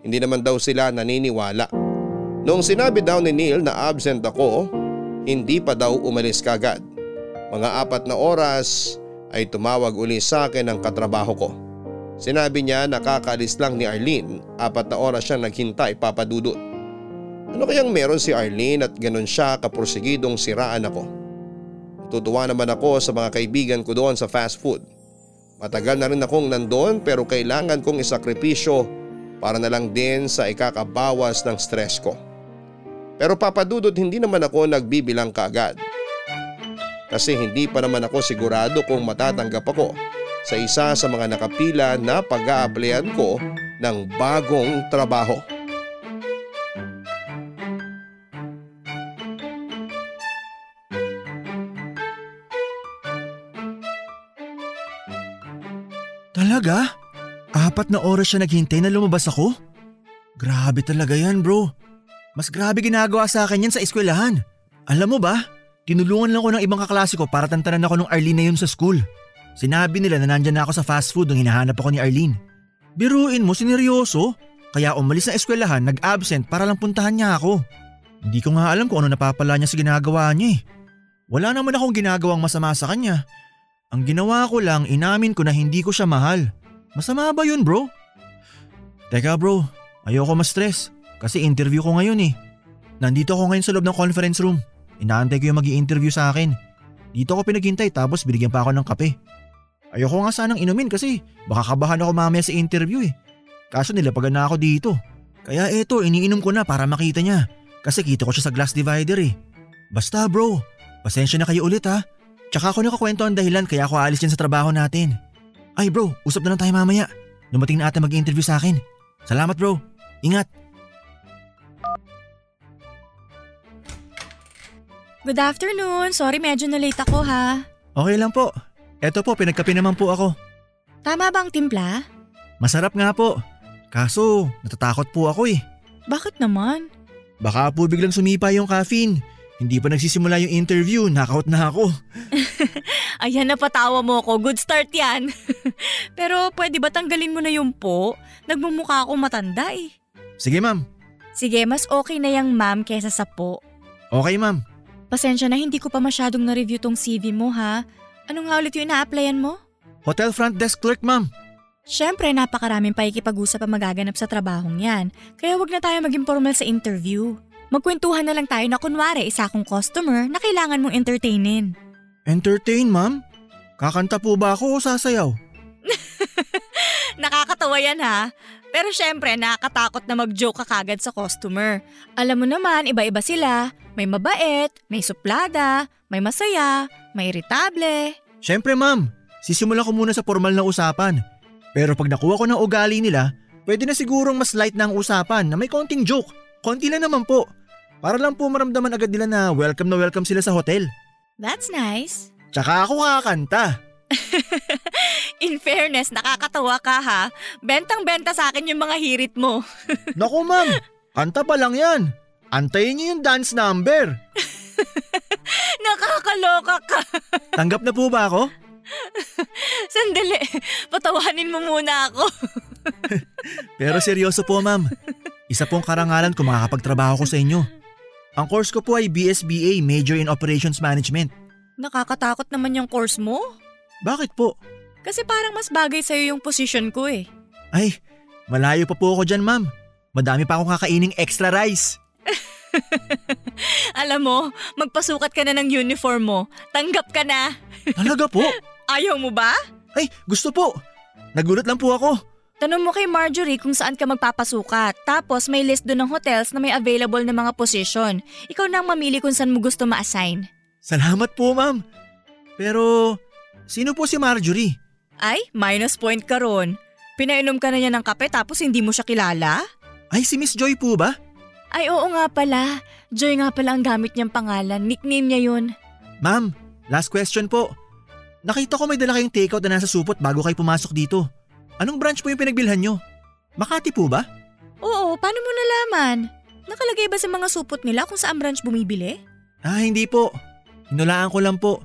Hindi naman daw sila naniniwala. Noong sinabi daw ni Neil na absent ako, hindi pa daw umalis kagad. Mga 4 na oras ay tumawag uli sa akin ang katrabaho ko. Sinabi niya nakakaalis lang ni Arlene, 4 na oras siyang naghintay, Papa Dudut. Ano kayang meron si Arlene at ganun siya kaprosigidong siraan ako? Natutuwa naman ako sa mga kaibigan ko doon sa fast food. Matagal na rin akong nandun pero kailangan kong isakripisyo para na lang din sa ikakabawas ng stress ko. Pero Papa Dudut, hindi naman ako nagbibilang kaagad. Kasi hindi pa naman ako sigurado kung matatanggap ako sa isa sa mga nakapila na pag-a-applyan ko ng bagong trabaho. Talaga? 4 na oras siya naghintay na lumabas ako? Grabe talaga yan, bro. Mas grabe ginagawa sa akin yan sa eskwelahan. Alam mo ba, tinulungan lang ko ng ibang kaklase ko para tantanan ako ng Arlene na yun sa school. Sinabi nila na nandyan na ako sa fast food nung hinahanap ako ni Arlene. Biruin mo, sineryoso? Kaya umalis na eskwelahan, nag-absent para lang puntahan niya ako. Hindi ko nga alam kung ano napapala niya sa ginagawa niya eh. Wala naman akong ginagawang masama sa kanya. Ang ginawa ko lang, inamin ko na hindi ko siya mahal. Masama ba yun, bro? Teka bro, ayoko ma-stress kasi interview ko ngayon eh. Nandito ako ngayon sa loob ng conference room. Inaantay ko yung mag-i-interview sa akin. Dito ako pinaghintay tapos binigyan pa ako ng kape. Ayoko nga sanang inumin kasi baka kabahan ako mamaya sa interview eh. Kaso nilapagan na ako dito. Kaya eto, iniinom ko na para makita niya. Kasi kita ko siya sa glass divider eh. Basta bro, pasensya na kayo ulit ha. Tsaka ako nakakwento ang dahilan kaya ako aalis dyan sa trabaho natin. Ay bro, usap na lang tayo mamaya. Dumating na ata mag-i-interview sa akin. Salamat bro, ingat. Good afternoon, sorry medyo na late ako ha. Okay lang po. Eto po, pinagkape naman po ako. Tama ba ang timpla? Masarap nga po. Kaso, natatakot po ako eh. Bakit naman? Baka po biglang sumipa yung caffeine. Hindi pa nagsisimula yung interview, knockout na ako. Ayan, napatawa mo ko. Good start yan. Pero pwede ba tanggalin mo na yung po? Nagmumukha ako matanda eh. Sige ma'am. Sige, mas okay na yung ma'am kesa sa po. Okay ma'am. Pasensya na hindi ko pa masyadong na-review tong CV mo ha. Ano nga ulit yung ina-applyan mo? Hotel front desk clerk ma'am. Siyempre, napakaraming paikipag-usap ang magaganap sa trabahong yan, kaya wag na tayo maging formal sa interview. Magkwentuhan na lang tayo na kunwari isa akong customer na kailangan mong entertainin. Entertain, ma'am? Kakanta po ba ako o sasayaw? Nakakatawa yan ha, pero siyempre nakakatakot na mag-joke ka kagad sa customer. Alam mo naman, iba-iba sila, may mabait, may suplada, may masaya, may irritable. Siyempre ma'am, sisimula ko muna sa formal na usapan. Pero pag nakuha ko ng ugali nila, pwede na sigurong mas light na ang usapan na may konting joke. Konti lang naman po. Para lang po maramdaman agad nila na welcome sila sa hotel. That's nice. Tsaka ako kakanta. In fairness, nakakatawa ka ha. Bentang-benta sa akin yung mga hirit mo. Naku ma'am, kanta pa lang yan. Antayin niyo yung dance number. Nakakaloka ka. Tanggap na po ba ako? Sandali, patawanin mo muna ako. Pero seryoso po ma'am, isa pong karangalan kung makakapagtrabaho ko sa inyo. Ang course ko po ay BSBA, Major in Operations Management. Nakakatakot naman yung course mo. Bakit po? Kasi parang mas bagay sa'yo yung position ko eh. Ay, malayo pa po ako dyan ma'am. Madami pa akong kakaining extra rice. Alam mo, magpasukat ka na ng uniform mo. Tanggap ka na. Talaga po? Ayaw mo ba? Ay, gusto po. Nagulat lang po ako. Tanong mo kay Marjorie kung saan ka magpapasukat. Tapos may list doon ng hotels na may available na mga posisyon. Ikaw na ang mamili kung saan mo gusto ma-assign. Salamat po, ma'am. Pero, sino po si Marjorie? Ay, minus point ka ron. Pinainom ka na niya ng kape tapos hindi mo siya kilala? Ay, si Miss Joy po ba? Ay, oo nga pala. Joy nga pala ang gamit niyang pangalan. Nickname niya yun. Ma'am, last question po. Nakita ko may dala kayong takeout na nasa supot bago kayo pumasok dito. Anong branch po yung pinagbilhan nyo? Makati po ba? Oo, paano mo nalaman? Nakalagay ba sa mga supot nila kung saan branch bumibili? Ah, hindi po. Hinulaan ko lang po.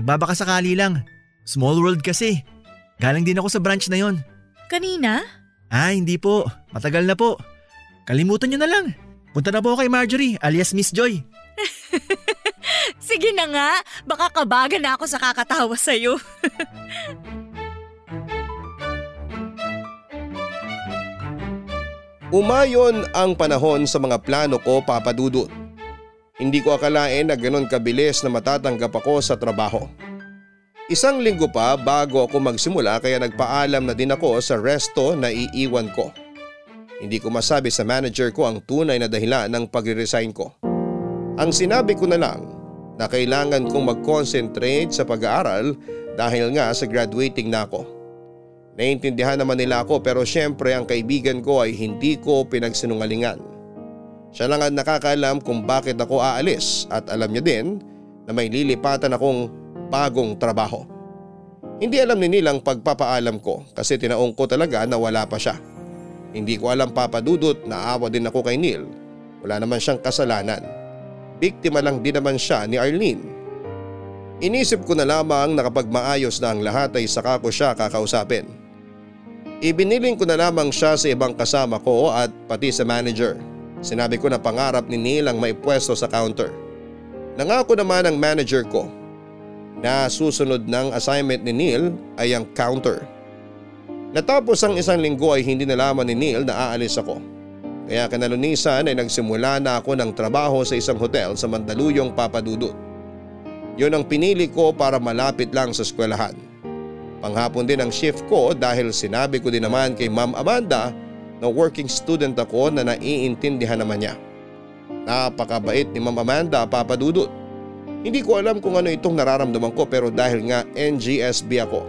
Nagbabaka sakali lang. Small world kasi. Galing din ako sa branch na yon. Kanina? Ah, hindi po. Matagal na po. Kalimutan nyo na lang. Punta na po kay Marjorie alias Miss Joy. Sige na nga, baka kabagan na ako sa kakatawa sa'yo. Umayon ang panahon sa mga plano ko, Papa Dudut. Hindi ko akalain na ganun kabilis na matatanggap ako sa trabaho. Isang linggo pa bago ako magsimula kaya nagpaalam na din ako sa resto na iiwan ko. Hindi ko masabi sa manager ko ang tunay na dahilan ng pagre-resign ko. Ang sinabi ko na lang na kailangan kong mag-concentrate sa pag-aaral dahil nga sa graduating na ako. Naiintindihan naman nila ako pero syempre ang kaibigan ko ay hindi ko pinagsinungalingan. Siya lang ang nakakaalam kung bakit ako aalis at alam niya din na may lilipatan akong bagong trabaho. Hindi alam ni nilang pagpapaalam ko kasi tinaong ko talaga na wala pa siya. Hindi ko alam Papa Dudut na awa din ako kay Neil. Wala naman siyang kasalanan. Biktima lang din naman siya ni Arlene. Inisip ko na lamang na kapag maayos na ang lahat ay saka ko siya kakausapin. Ibiniling ko na lamang siya sa ibang kasama ko at pati sa manager. Sinabi ko na pangarap ni Neil ang maipwesto sa counter. Nangako naman ang manager ko na susunod ng assignment ni Neil ay ang counter. Natapos ang 1 linggo ay hindi nalaman ni Neil na aalis ako. Kaya kanalunisan ay nagsimula na ako ng trabaho sa isang hotel sa Mandaluyong, Papa Dudut. Yun ang pinili ko para malapit lang sa eskwelahan. Panghapon din ang shift ko dahil sinabi ko din naman kay Ma'am Amanda na working student ako na naiintindihan naman niya. Napakabait ni Ma'am Amanda, Papa Dudut. Hindi ko alam kung ano itong nararamdaman ko pero dahil nga NGSB ako,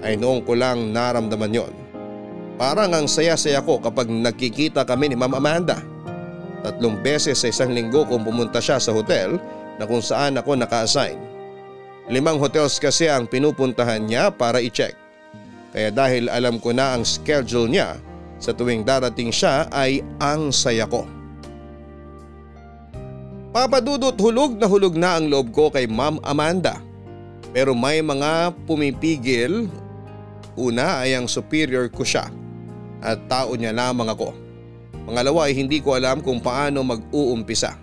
ay noon ko lang naramdaman yon. Parang ang saya-saya ko kapag nagkikita kami ni Ma'am Amanda. 3 beses sa 1 linggo kung pumunta siya sa hotel na kung saan ako naka-assign. 5 hotels kasi ang pinupuntahan niya para i-check. Kaya dahil alam ko na ang schedule niya, sa tuwing darating siya ay ang saya ko. Papa Dudut, hulog na ang loob ko kay Ma'am Amanda. Pero may mga pumipigil. Una ay ang superior ko siya at tao niya lamang ako. Pangalawa ay hindi ko alam kung paano mag-uumpisa.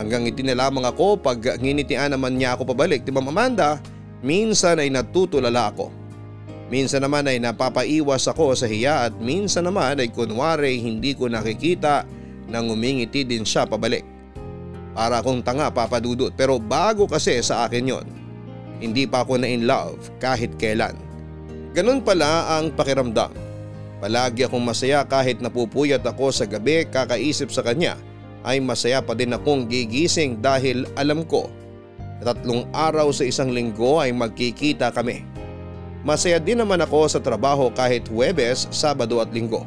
Hanggang itinalamang ako pag nginitian naman niya ako pabalik ni Ma'am Amanda, minsan ay natutulala ako. Minsan naman ay napapaiwas ako sa hiya at minsan naman ay kunwari hindi ko nakikita nang umingiti din siya pabalik. Para akong tanga, Papa Dudut, pero bago kasi sa akin yon. Hindi pa ako na in love kahit kailan. Ganun pala ang pakiramdam. Palagi akong masaya kahit napupuyat ako sa gabi, kakaisip sa kanya ay masaya pa din akong gigising dahil alam ko na 3 araw sa 1 linggo ay magkikita kami. Masaya din naman ako sa trabaho kahit Huwebes, Sabado at Linggo.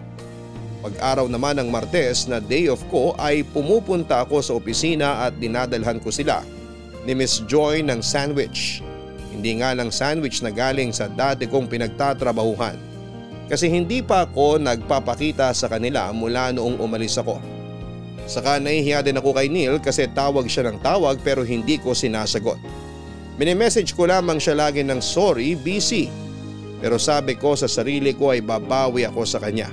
Pag-araw naman ng Martes na day off ko ay pumupunta ako sa opisina at dinadalhan ko sila ni Miss Joy ng sandwich. Hindi nga lang sandwich na galing sa dati kong pinagtatrabahuhan kasi hindi pa ako nagpapakita sa kanila mula noong umalis ako. Saka nahihiya din ako kay Neil kasi tawag siya ng tawag pero hindi ko sinasagot. Mini-message ko lamang siya lagi ng sorry, busy. Pero sabi ko sa sarili ko ay babawi ako sa kanya.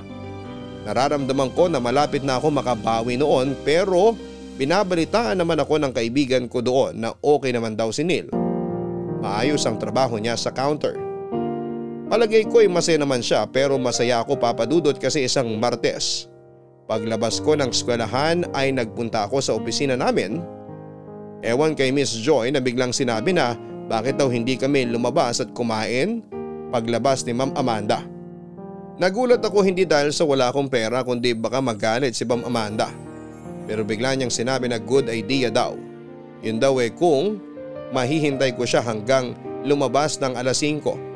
Nararamdaman ko na malapit na ako makabawi noon pero binabalitaan naman ako ng kaibigan ko doon na okay naman daw si Neil. Maayos ang trabaho niya sa counter. Palagay ko ay masaya naman siya pero masaya ako, Papa Dudut, kasi isang Martes, paglabas ko ng eskwelahan ay nagpunta ako sa opisina namin. Ewan kay Miss Joy na biglang sinabi na bakit daw hindi kami lumabas at kumain paglabas ni Ma'am Amanda. Nagulat ako hindi dahil sa wala akong pera kundi baka magalit si Ma'am Amanda. Pero bigla niyang sinabi na good idea daw. Yun daw eh kung mahihintay ko siya hanggang lumabas ng alas 5.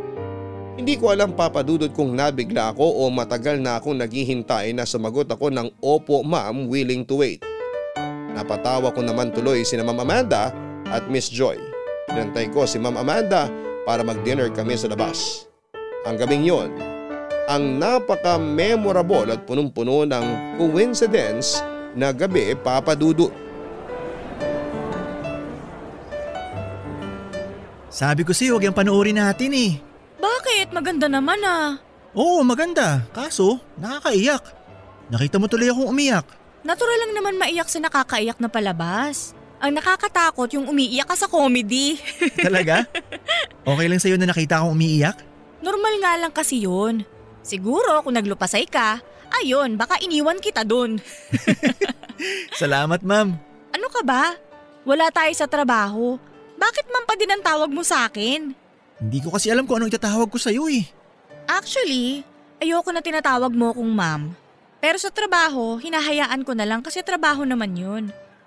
Hindi ko alam, Papa Dudut, kung nabigla ako o matagal na akong naghihintay na sumagot ako ng opo ma'am, willing to wait. Napatawa ko naman tuloy sina Ma'am Amanda at Miss Joy. Pinantay ko si Ma'am Amanda para mag-dinner kami sa labas. Ang gabing yon, ang napaka-memorable at punong-puno ng coincidence na gabi, Papa Dudut. Sabi ko siya, huwag yung panoorin natin eh. Bakit? Maganda naman ah. Oo, maganda. Kaso, nakakaiyak. Nakita mo tuloy akong umiyak. Natural lang naman maiyak sa nakakaiyak na palabas. Ang nakakatakot yung umiiyak ka sa comedy. Talaga? Okay lang sa'yo na nakita akong umiiyak? Normal nga lang kasi yun. Siguro kung naglupasay ka, ayun, baka iniwan kita dun. Salamat, ma'am. Ano ka ba? Wala tayo sa trabaho. Bakit ma'am pa din ang tawag mo sa akin? Hindi ko kasi alam kung anong itatawag ko sa'yo eh. Actually, ayoko na tinatawag mo kong ma'am. Pero sa trabaho, hinahayaan ko na lang kasi trabaho naman yun.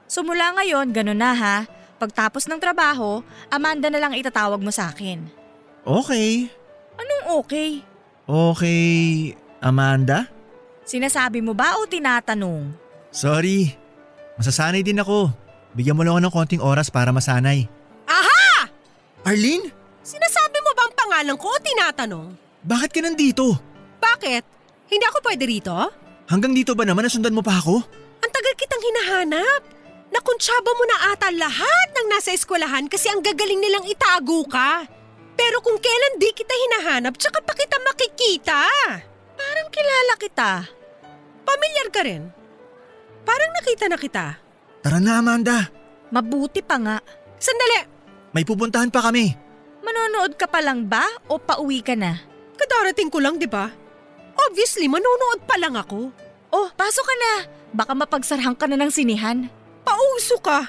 So mula ngayon, ganun na ha. Pagtapos ng trabaho, Amanda na lang itatawag mo sa'kin. Okay. Anong okay? Okay, Amanda? Sinasabi mo ba o tinatanong? Sorry, masasanay din ako. Bigyan mo lang ako ng konting oras para masanay. Aha! Arlene? Sinasabi mo ba ang pangalan ko o tinatanong? Bakit ka nandito? Bakit? Hindi ako pwede rito? Hanggang dito ba naman nasundan mo pa ako? Ang tagal kitang hinahanap. Nakuntsaba mo na ata lahat ng nasa eskwelahan kasi ang gagaling nilang itago ka. Pero kung kailan di kita hinahanap, tsaka pa kita makikita. Parang kilala kita. Pamilyar ka rin. Parang nakita na kita. Tara na, Amanda. Mabuti pa nga. Sandali! May pupuntahan pa kami. Manonood ka pa lang ba o pauwi ka na? Kadarating ko lang, di ba? Obviously, manonood pa lang ako. Oh, pasok ka na. Baka mapagsarhan ka na ng sinihan. Pauso ka.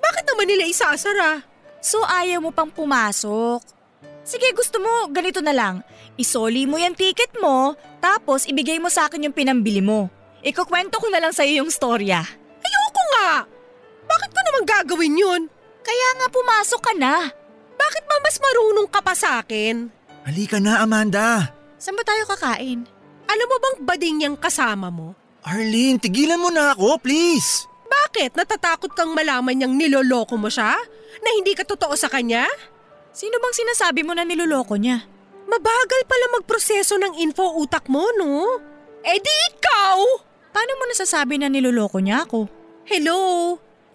Bakit naman nila isasara? So ayaw mo pang pumasok. Sige, gusto mo, ganito na lang. Isoli mo yung ticket mo, tapos ibigay mo sa akin yung pinambili mo. Ikukwento ko na lang sa'yo yung storya. Ayoko nga! Bakit ko naman gagawin yun? Kaya nga pumasok ka na. Bakit ba mas marunong ka pa sa akin? Halika na, Amanda. Saan ba tayo kakain? Alam mo bang bading niyang kasama mo? Arlene, tigilan mo na ako, please. Bakit? Natatakot kang malaman niyang niloloko mo siya? Na hindi ka totoo sa kanya? Sino bang sinasabi mo na niloloko niya? Mabagal pala magproseso ng info utak mo, no? Eh di ikaw! Paano mo nasasabi na niloloko niya ako? Hello?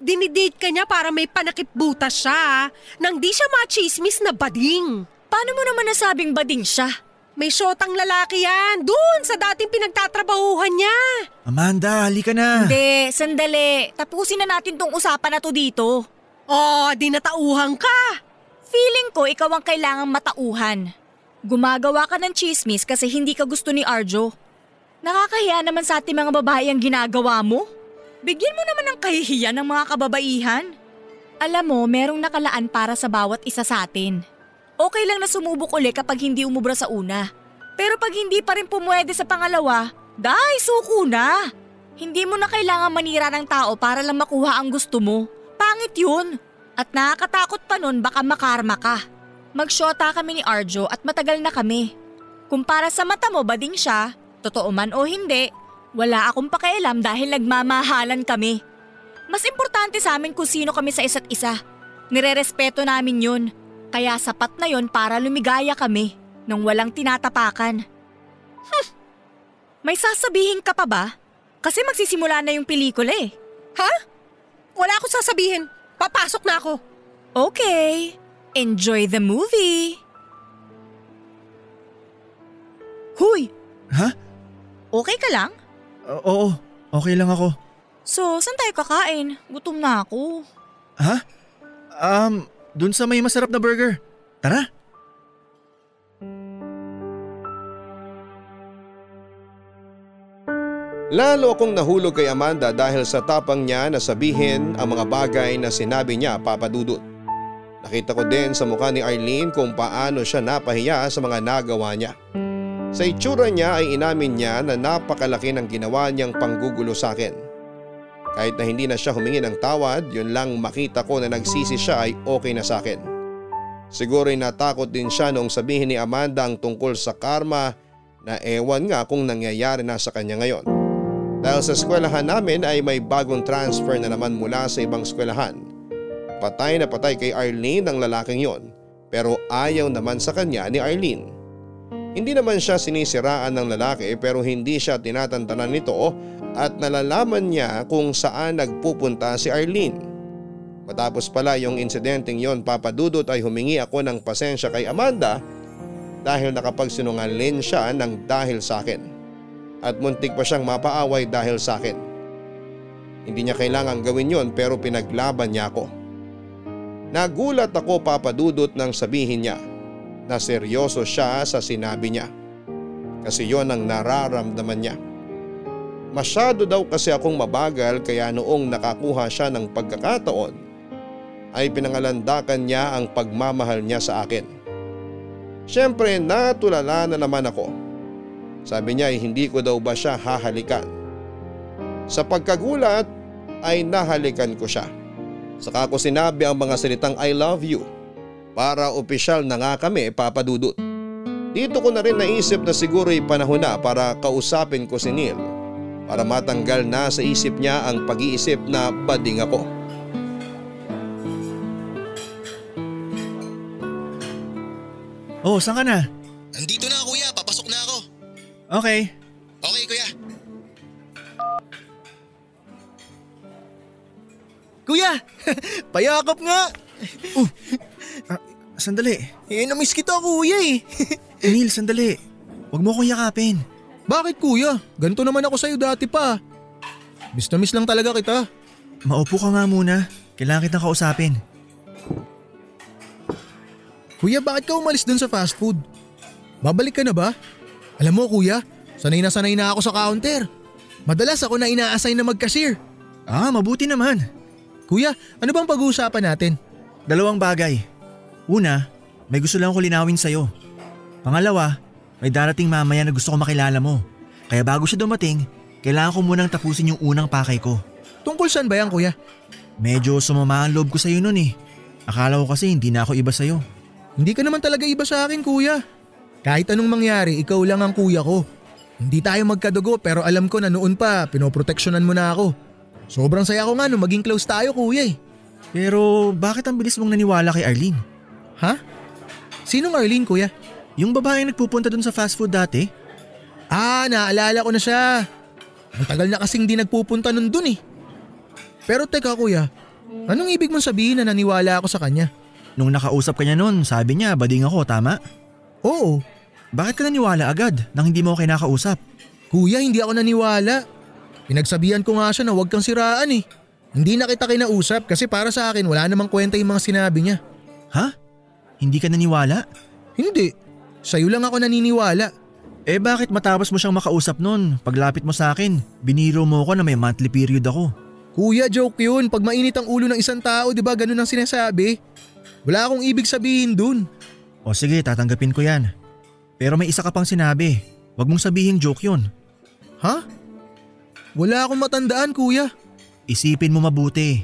Dinidate ka niya para may panakipbutas siya nang di siya machismis na bading. Paano mo naman nasabing bading siya? May shotang lalaki yan, doon sa dating pinagtatrabahuhan niya. Amanda, halika na. Hindi, sandali. Tapusin na natin tong usapan na to dito. Oh, di natauhan ka. Feeling ko ikaw ang kailangang matauhan. Gumagawa ka ng chismis kasi hindi ka gusto ni Arjo. Nakakahiya naman sa ating mga babae ang ginagawa mo. Bigyan mo naman ng kahihiyan ng mga kababaihan. Alam mo, merong nakalaan para sa bawat isa sa atin. Okay lang na sumubok ulit kapag hindi umubra sa una. Pero pag hindi pa rin pumwede sa pangalawa, dahil suko na. Hindi mo na kailangan manira ng tao para lang makuha ang gusto mo. Pangit yun. At nakakatakot pa nun baka makarma ka. Magsyota kami ni Arjo at matagal na kami. Kung para sa mata mo bading siya, totoo man o hindi, wala akong pakialam dahil nagmamahalan kami. Mas importante sa amin kung sino kami sa isa't isa. Nirerespeto namin yun. Kaya sapat na yon para lumigaya kami nang walang tinatapakan. May sasabihin ka pa ba? Kasi magsisimula na yung pelikula eh. Ha? Wala akong sasabihin. Papasok na ako. Okay. Enjoy the movie. Huy! Ha? Okay ka lang? Oo. Okay lang ako. So, saan tayo kakain? Gutom na ako. Ha? Doon sa may masarap na burger. Tara! Lalo akong nahulog kay Amanda dahil sa tapang niya na sabihin ang mga bagay na sinabi niya, Papa Dudut. Nakita ko din sa mukha ni Arlene kung paano siya napahiya sa mga nagawa niya. Sa itsura niya ay inamin niya na napakalaki ng ginawa niyang panggugulo sa akin. Kahit na hindi na siya humingi ng tawad, yun lang makita ko na nagsisi siya ay okay na sa akin. Siguro ay natakot din siya noong sabihin ni Amanda ang tungkol sa karma na ewan nga kung nangyayari na sa kanya ngayon. Dahil sa eskwelahan namin ay may bagong transfer na naman mula sa ibang eskwelahan. Patay na patay kay Arlene ang lalaking yon, pero ayaw naman sa kanya ni Arlene. Hindi naman siya sinisiraan ng lalaki pero hindi siya tinatantanan nito at nalalaman niya kung saan nagpupunta si Arlene. Matapos pala yung insidenteng yon, Papa Dudut, ay humingi ako ng pasensya kay Amanda dahil nakapagsinungaling siya ng dahil sa akin. At muntik pa siyang mapaaway dahil sa akin. Hindi niya kailangang gawin yon pero pinaglaban niya ako. Nagulat ako, Papa Dudut, nang sabihin niya na seryoso siya sa sinabi niya. Kasi yon ang nararamdaman niya. Masyado daw kasi akong mabagal kaya noong nakakuha siya ng pagkakataon ay pinangalandakan niya ang pagmamahal niya sa akin. Siyempre natulala na naman ako. Sabi niya ay hindi ko daw ba siya hahalikan. Sa pagkagulat ay nahalikan ko siya. Saka ko sinabi ang mga salitang I love you. Para opisyal na nga kami, Papa Dudut. Dito ko na rin naisip na siguro ay panahon na para kausapin ko si Neil. Para matanggal na sa isip niya ang pag-iisip na bading ako. Oh, saan ka na? Nandito na kuya, papasok na ako. Okay. Okay kuya. Kuya, payakap nga. Sandali. Eh, namiss kita kuya eh. Neil, sandali. Huwag mo akong yakapin. Bakit kuya? Ganito naman ako sa'yo dati pa. Miss na miss lang talaga kita. Maupo ka nga muna. Kailangan kitang kausapin. Kuya, bakit ka umalis dun sa fast food? Babalik ka na ba? Alam mo kuya, sanay na ako sa counter. Madalas ako na ina-assign na mag-cashier. Ah, mabuti naman. Kuya, ano bang pag-uusapan natin? Dalawang bagay. Una, may gusto lang ko linawin sa'yo. Pangalawa, may darating mamaya na gusto ko makilala mo. Kaya bago siya dumating, kailangan ko munang tapusin yung unang pakay ko. Tungkol saan ba yan kuya? Medyo sumama ang loob ko sa'yo nun eh. Akala ko kasi hindi na ako iba sa'yo. Hindi ka naman talaga iba sa akin kuya. Kahit anong mangyari, ikaw lang ang kuya ko. Hindi tayo magkadugo pero alam ko na noon pa pinoproteksyonan mo na ako. Sobrang saya ko nga nung maging close tayo kuya eh. Pero bakit ang bilis mong naniwala kay Arlene? Ha? Sinong Arlene kuya? Yung babaeng nagpupunta dun sa fast food dati? Ah, naalala ko na siya. Matagal na kasing di nagpupunta nun dun eh. Pero teka kuya, anong ibig mong sabihin na naniwala ako sa kanya? Nung nakausap kanya nun, sabi niya bading ako, tama? Oo. Bakit ka naniwala agad nang hindi mo ako kinakausap? Kuya, hindi ako naniwala. Pinagsabihan ko nga siya na huwag kang siraan eh. Hindi na kita kinausap kasi para sa akin wala namang kwenta yung mga sinabi niya. Ha? Hindi ka naniwala? Hindi. Sa'yo lang ako naniniwala. Eh bakit matapos mo siyang makausap nun? Paglapit mo sa akin, biniro mo ko na may monthly period ako. Kuya, joke yun. Pag mainit ang ulo ng isang tao, di ba ganun ang sinasabi? Wala akong ibig sabihin dun. O sige, tatanggapin ko yan. Pero may isa ka pang sinabi, wag mong sabihing joke yun. Ha? Wala akong matandaan kuya. Isipin mo mabuti.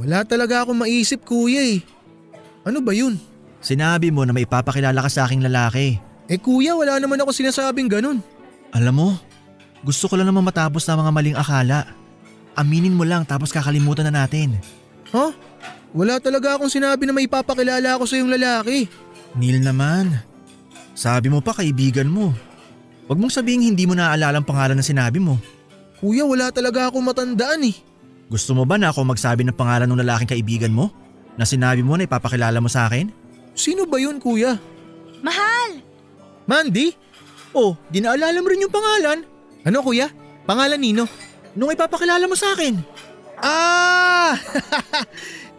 Wala talaga akong maisip kuya eh. Ano ba yun? Sinabi mo na may ipapakilala ka sa aking lalaki. Eh kuya, wala naman ako sinasabing ganun. Alam mo, gusto ko lang naman matapos na mga maling akala. Aminin mo lang tapos kakalimutan na natin. Ha? Wala talaga akong sinabi na may ipapakilala ako sa iyong lalaki. Neil naman. Sabi mo pa kaibigan mo. Huwag mong sabihing hindi mo naaalala ang pangalan na sinabi mo. Kuya, wala talaga akong matandaan eh. Gusto mo ba na ako magsabi ng pangalan ng lalaking kaibigan mo? Na sinabi mo na ipapakilala mo sa akin? Sino ba yun kuya? Mahal! Mandy? Oh, di naalala mo rin yung pangalan. Ano kuya? Pangalan nino? Nung ipapakilala mo sa akin. Ah!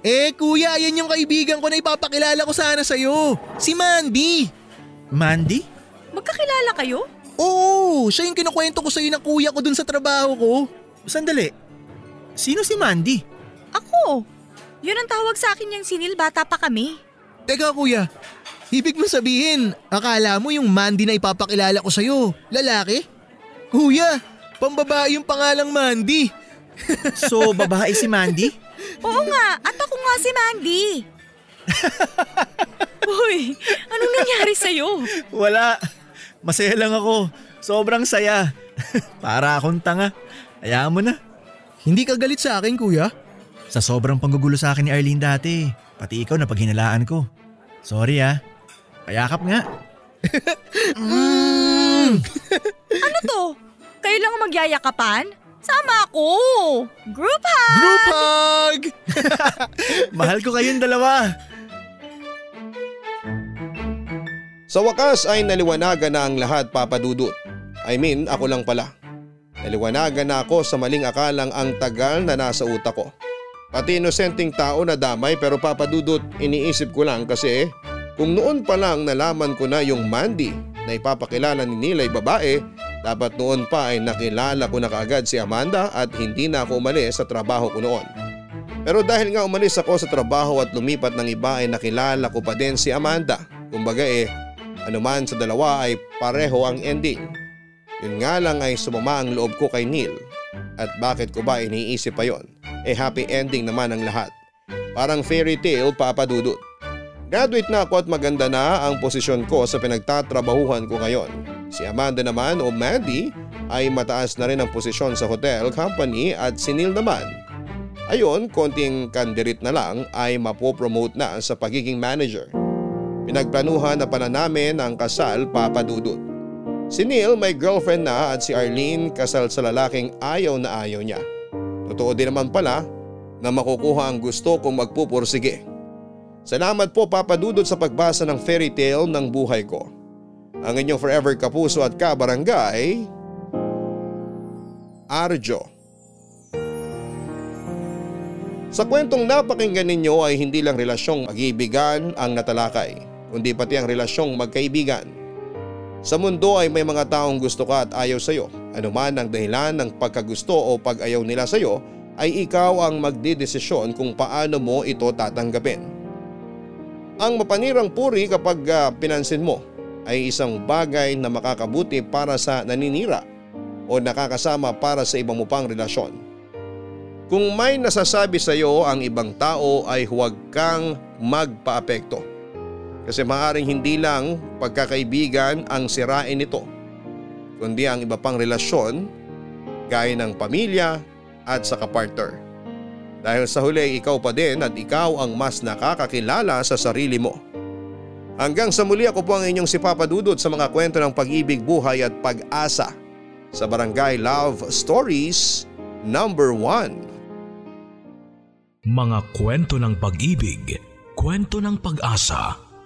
Eh kuya, ayan yung kaibigan ko na ipapakilala ko sana sa'yo. Si Mandy! Mandy? Magkakilala kayo? Oo, siya yung kinukwento ko sa'yo na kuya ko dun sa trabaho ko. Sandali, sino si Mandy? Ako, yun ang tawag sa akin niyang sinil bata pa kami. Teka kuya, ibig mong sabihin, akala mo yung Mandy na ipapakilala ko sa'yo, lalaki? Kuya, pambabae yung pangalang Mandy. So, babae si Mandy? Oo nga, at ako nga si Mandy. Uy, anong nangyari sa'yo? Wala. Masaya lang ako. Sobrang saya. Para akong tanga. Hayaan mo na. Hindi ka galit sa akin, kuya? Sa sobrang panggugulo sa akin ni Arlene dati, pati ikaw napaghinalaan ko. Sorry ah. Payakap nga. Ano to? Kayo lang magyayakapan? Sama ako! Group hug! Group hug! Mahal ko kayong dalawa. Sa wakas ay naliwanagan na ang lahat, Papa Dudut. I mean, ako lang pala. Naliwanagan na ako sa maling akalang ang tagal na nasa utak ko. Pati inosenteng tao na damay pero Papa Dudut, iniisip ko lang kasi kung noon pa lang nalaman ko na yung Mandy na ipapakilala ni Nilay babae, dapat noon pa ay nakilala ko na kaagad si Amanda at hindi na ako umalis sa trabaho ko noon. Pero dahil nga umalis ako sa trabaho at lumipat ng iba ay nakilala ko pa din si Amanda. Kumbaga anuman sa dalawa ay pareho ang ending. Yun nga lang ay sumama ang loob ko kay Neil. At bakit ko ba iniisip pa yon? Happy ending naman ang lahat. Parang fairy tale, Papa Dudut. Graduate na ako at maganda na ang posisyon ko sa pinagtatrabahuhan ko ngayon. Si Amanda naman o Mandy ay mataas na rin ang posisyon sa hotel company at si Neil naman. Ayun, konting kandirit na lang ay mapopromote na sa pagiging manager. Pinagplanuhan na pala namin ang kasal, Papa Dudut. Si Neil may girlfriend na at si Arlene kasal sa lalaking ayaw na ayaw niya. Totoo din naman pala na makukuha ang gusto kung magpupursige. Salamat po Papa Dudut sa pagbasa ng fairy tale ng buhay ko. Ang inyong forever kapuso at kabarangay, Arjo. Sa kwentong napakinggan ninyo ay hindi lang relasyong mag-ibigan ang natalakay, kundi pati ang relasyong magkaibigan. Sa mundo ay may mga taong gusto ka at ayaw sa'yo. Anuman ang dahilan ng pagkagusto o pag-ayaw nila sa'yo, ay ikaw ang magdidesisyon kung paano mo ito tatanggapin. Ang mapanirang puri kapag pinansin mo ay isang bagay na makakabuti para sa naninira o nakakasama para sa ibang mo pang relasyon. Kung may nasasabi sa'yo ang ibang tao ay huwag kang magpaapekto. Kasi maaaring hindi lang pagkakaibigan ang sirain nito, kundi ang iba pang relasyon gaya ng pamilya at sa kapartner. Dahil sa huli ikaw pa din at ikaw ang mas nakakakilala sa sarili mo. Hanggang sa muli, ako po ang inyong si Papa Dudut sa mga kwento ng pag-ibig, buhay at pag-asa sa Barangay Love Stories Number 1. Mga kwento ng pag-ibig, kwento ng pag-asa